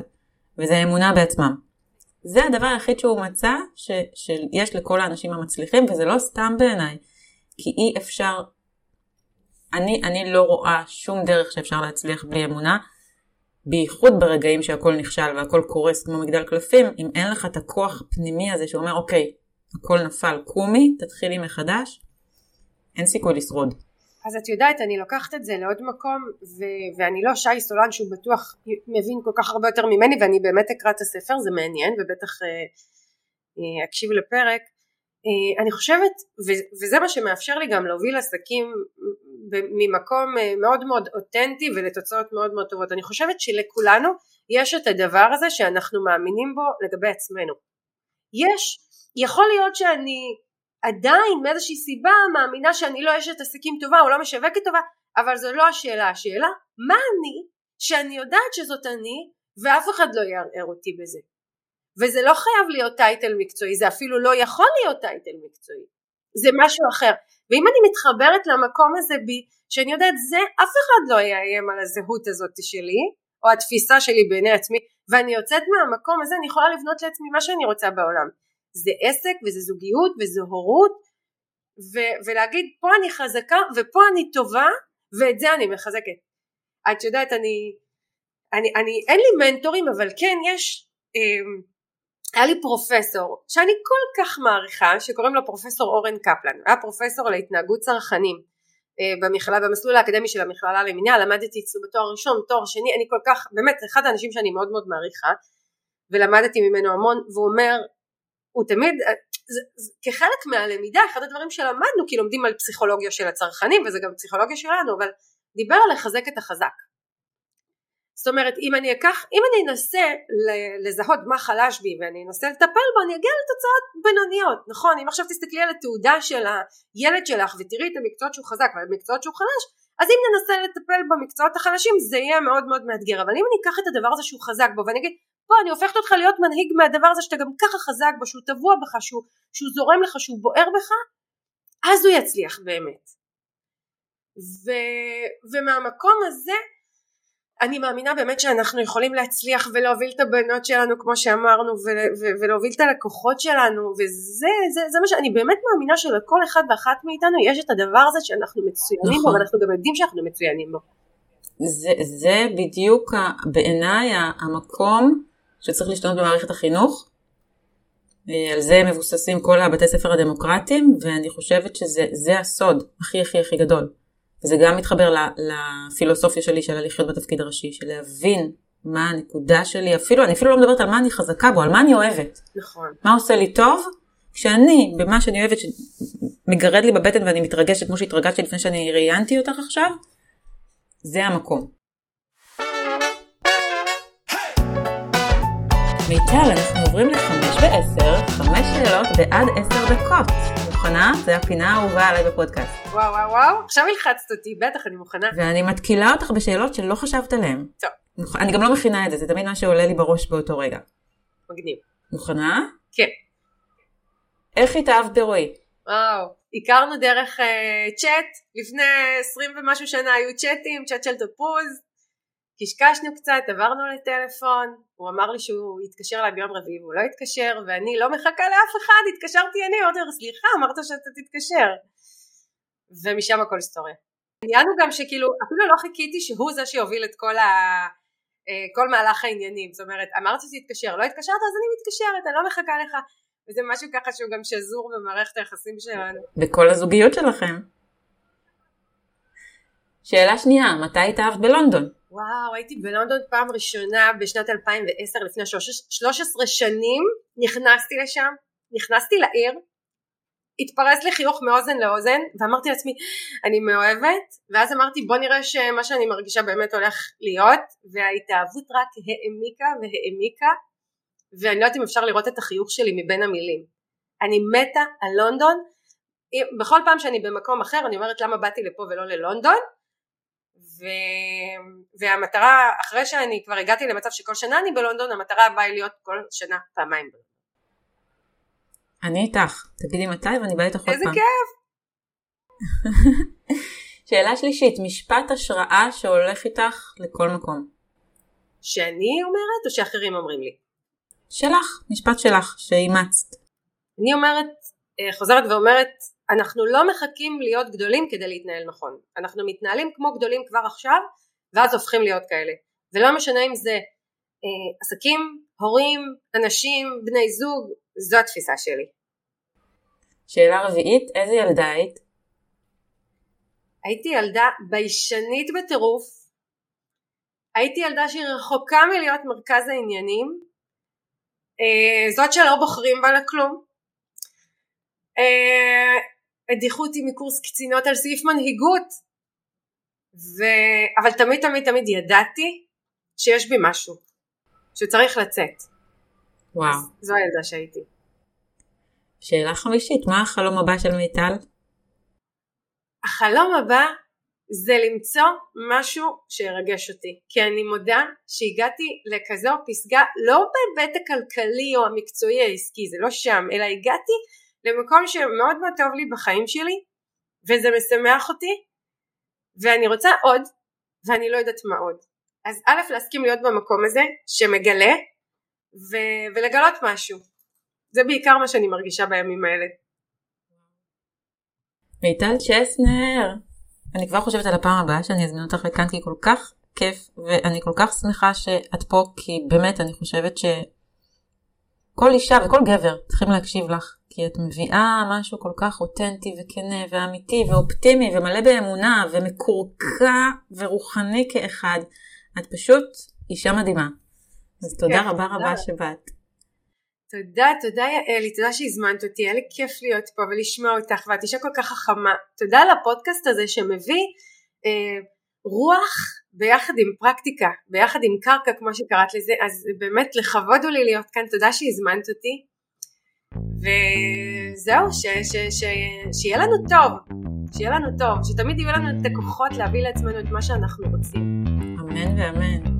וזה אמונה בעצמם. זה הדבר היחיד שהוא מצא, ש- שיש לכל האנשים המצליחים, וזה לא סתם בעיניי, כי אי אפשר, אני, אני לא רואה שום דרך שאפשר להצליח בלי אמונה, בייחוד ברגעים שהכל נכשל והכל קורס כמו מגדל קלפים, אם אין לך את הכוח הפנימי הזה שאומר, אוקיי, הכל נפל, קומי, תתחילי מחדש, אין סיכוי לשרוד. אז את יודעת, אני לוקחת את זה לעוד מקום, ו- ואני לא שי סולן שהוא בטוח מבין כל כך הרבה יותר ממני, ואני באמת אקרא את הספר, זה מעניין, ובטח אה, אה, אקשיב לפרק. אה, אני חושבת, ו- וזה מה שמאפשר לי גם להוביל עסקים, ממקום מאוד מאוד אותנטי ולתוצאות מאוד מאוד טובות. אני חושבת שלכולנו יש את הדבר הזה שאנחנו מאמינים בו לגבי עצמנו. יש, יכול להיות שאני עדיין מאיזושהי סיבה מאמינה שאני לא אשת עסקים טובה או לא משווקת טובה, אבל זו לא השאלה. השאלה מה אני שאני יודעת שזאת אני ואף אחד לא יערער אותי בזה. וזה לא חייב להיות טייטל מקצועי, זה אפילו לא יכול להיות טייטל מקצועי, זה משהו אחר. ואם אני מתחברת למקום הזה בי, שאני יודעת זה, אף אחד לא יאיים על הזהות הזאת שלי, או התפיסה שלי בעיני עצמי, ואני יוצאת מהמקום הזה, אני יכולה לבנות לעצמי מה שאני רוצה בעולם. זה עסק, וזה זוגיות, וזה הורות, ו- ולהגיד, פה אני חזקה, ופה אני טובה, ואת זה אני מחזקת. את יודעת, אני, אני, אני, אין לי מנטורים, אבל כן, יש, אה, היה לי פרופסור שאני כל כך מעריכה שקוראים לו פרופסור אורן קפלן, היה פרופסור להתנהגות צרכנים במכללה, במסלול האקדמי של המכללה למניעה, למדתי אצלו בתואר ראשון, תואר שני, אני כל כך, באמת אחד האנשים שאני מאוד מאוד מעריכה ולמדתי ממנו המון, והוא אומר, הוא תמיד, זה, זה, כחלק מהלמידה, אחד הדברים שלמדנו, כי לומדים על פסיכולוגיה של הצרכנים וזה גם פסיכולוגיה שלנו, אבל דיבר על לחזק את החזק. זאת אומרת, אם אני אקח, אם אני אנסה לזהות מה חלש בי ואני אנסה לטפל בו, אני אגיע לתוצאות בינוניות, נכון? אם עכשיו תסתכלי על התעודה של הילד שלך ותראי את המקצועות שהוא חזק והמקצועות שהוא חלש, אז אם ננסה לטפל במקצועות החלשים זה יהיה מאוד מאוד מאתגר, אבל אם אני אקח את הדבר הזה שהוא חזק בו ואני אגיד, פה אני הופכת אותך להיות מנהיג מהדבר הזה שאתה גם ככה חזק בו, שהוא טבוע בך, שהוא, שהוא זורם לך, שהוא בוער בך, אז הוא יצליח באמת. ו, ומהמקום הזה, אני מאמינה באמת שאנחנו יכולים להצליח ולהוביל את הבנות שלנו כמו שאמרנו ולהוביל את הלקוחות שלנו, וזה זה, זה מה שאני באמת מאמינה שלכל אחד ואחת מאיתנו יש את הדבר הזה שאנחנו מצוינים נכון. בו, ואנחנו גם יודעים שאנחנו מצוינים בו. זה, זה בדיוק בעיניי המקום שצריך להשתנות במערכת החינוך, על זה מבוססים כל הבתי ספר הדמוקרטיים, ואני חושבת שזה זה הסוד הכי הכי הכי גדול. וזה גם מתחבר לפילוסופיה שלי של הלחיות בתפקיד הראשי, של להבין מה הנקודה שלי, אפילו, אני אפילו לא מדברת על מה אני חזקה בו, על מה אני אוהבת. נכון. מה עושה לי טוב? כשאני, במה שאני אוהבת, שמגרד לי בבטן ואני מתרגשת, כמו שהתרגשתי לפני שאני ראיינתי אותך עכשיו, זה המקום. מיטל, אנחנו עוברים לחמש ועשר, חמש שאלות בעד עשר דקות. מוכנה? זה הפינה האהובה עליי בפודקאסט. וואו וואו וואו, עכשיו הלחצת אותי, בטח אני מוכנה. ואני מתקילה אותך בשאלות שלא חשבת עליהן. טוב. אני גם לא מכינה את זה, זה תמיד מה שעולה לי בראש באותו רגע. מגניב. מוכנה? כן. איך התאהבת ברואי? וואו, הכרנו דרך uh, צ'אט, לפני עשרים ומשהו שנה היו צ'אטים, צ'אט של תפוז. קשקשנו קצת, עברנו לטלפון, הוא אמר לי שהוא יתקשר אליי ביום רביעי, והוא לא התקשר, ואני לא מחכה לאף אחד, התקשרתי אני, הוא אומר, סליחה, אמרת שאתה תתקשר. ומשם הכל סטוריה. עניינו גם שכאילו, אפילו לא חיכיתי שהוא זה שיוביל את כל, ה... כל מהלך העניינים, זאת אומרת, אמרת שתתקשר, לא התקשרת, אז אני מתקשרת, אני לא מחכה לך, וזה משהו ככה שהוא גם שזור במערכת היחסים שלנו. בכל הזוגיות שלכם. שאלה שנייה, מתי התאהבת בלונדון? וואו, הייתי בלונדון פעם ראשונה בשנת אלפיים ועשר, לפני שלוש עשרה שנים, נכנסתי לשם, נכנסתי לעיר, התפרס לי חיוך מאוזן לאוזן, ואמרתי לעצמי, אני מאוהבת, ואז אמרתי, בוא נראה שמה שאני מרגישה באמת הולך להיות, וההתאהבות רק העמיקה והעמיקה, ואני לא יודעת אם אפשר לראות את החיוך שלי מבין המילים. אני מתה על לונדון, בכל פעם שאני במקום אחר, אני אומרת למה באתי לפה ולא ללונדון, ו... והמטרה, אחרי שאני כבר הגעתי למצב שכל שנה אני בלונדון, המטרה הבאה היא להיות כל שנה פעמיים בלונדון. אני איתך, תגידי מתי ואני באה איתך עוד פעם. איזה כיף! שאלה שלישית, משפט השראה שהולך איתך לכל מקום. שאני אומרת או שאחרים אומרים לי? שלך, משפט שלך, שאימצת. אני אומרת, חוזרת ואומרת, אנחנו לא מחכים להיות גדולים כדי להתנהל נכון, אנחנו מתנהלים כמו גדולים כבר עכשיו, ואז הופכים להיות כאלה, ולא משנה אם זה אה, עסקים, הורים, אנשים, בני זוג, זו התפיסה שלי. שאלה רביעית, איזה ילדה היית? הייתי ילדה ביישנית בטירוף, הייתי ילדה שהיא רחוקה מלהיות מרכז העניינים, אה, זאת שלא בוחרים בה לכלום, אה, הדיחו אותי מקורס קצינות על סעיף מנהיגות, ו... אבל תמיד תמיד תמיד ידעתי שיש בי משהו, שצריך לצאת. וואו. זו הילדה שהייתי. שאלה חמישית, מה החלום הבא של מיטל? החלום הבא זה למצוא משהו שירגש אותי, כי אני מודה שהגעתי לכזו פסגה, לא בהיבט הכלכלי או המקצועי העסקי, זה לא שם, אלא הגעתי למקום שמאוד מאוד טוב לי בחיים שלי, וזה משמח אותי, ואני רוצה עוד, ואני לא יודעת מה עוד. אז א', להסכים להיות במקום הזה, שמגלה, ו- ולגלות משהו. זה בעיקר מה שאני מרגישה בימים האלה. מיטל צ'סנר, אני כבר חושבת על הפעם הבאה, שאני אזמין אותך לכאן, כי כל כך כיף, ואני כל כך שמחה שאת פה, כי באמת אני חושבת ש... כל אישה וכל גבר צריכים להקשיב לך, כי את מביאה משהו כל כך אותנטי וכנה ואמיתי ואופטימי ומלא באמונה ומקורקע ורוחני כאחד. את פשוט אישה מדהימה. אז תודה רבה רבה שבאת. תודה, תודה יעלי, תודה שהזמנת אותי, היה לי כיף להיות פה ולשמוע אותך, ואת אישה כל כך חכמה. תודה לפודקאסט הזה שמביא אה, רוח ביחד עם פרקטיקה, ביחד עם קרקע כמו שקראת לזה, אז באמת לכבוד הוא לי להיות כאן, תודה שהזמנת אותי, וזהו, ש, ש, ש, שיהיה לנו טוב, שיהיה לנו טוב, שתמיד יהיו לנו את הכוחות להביא לעצמנו את מה שאנחנו רוצים. אמן ואמן.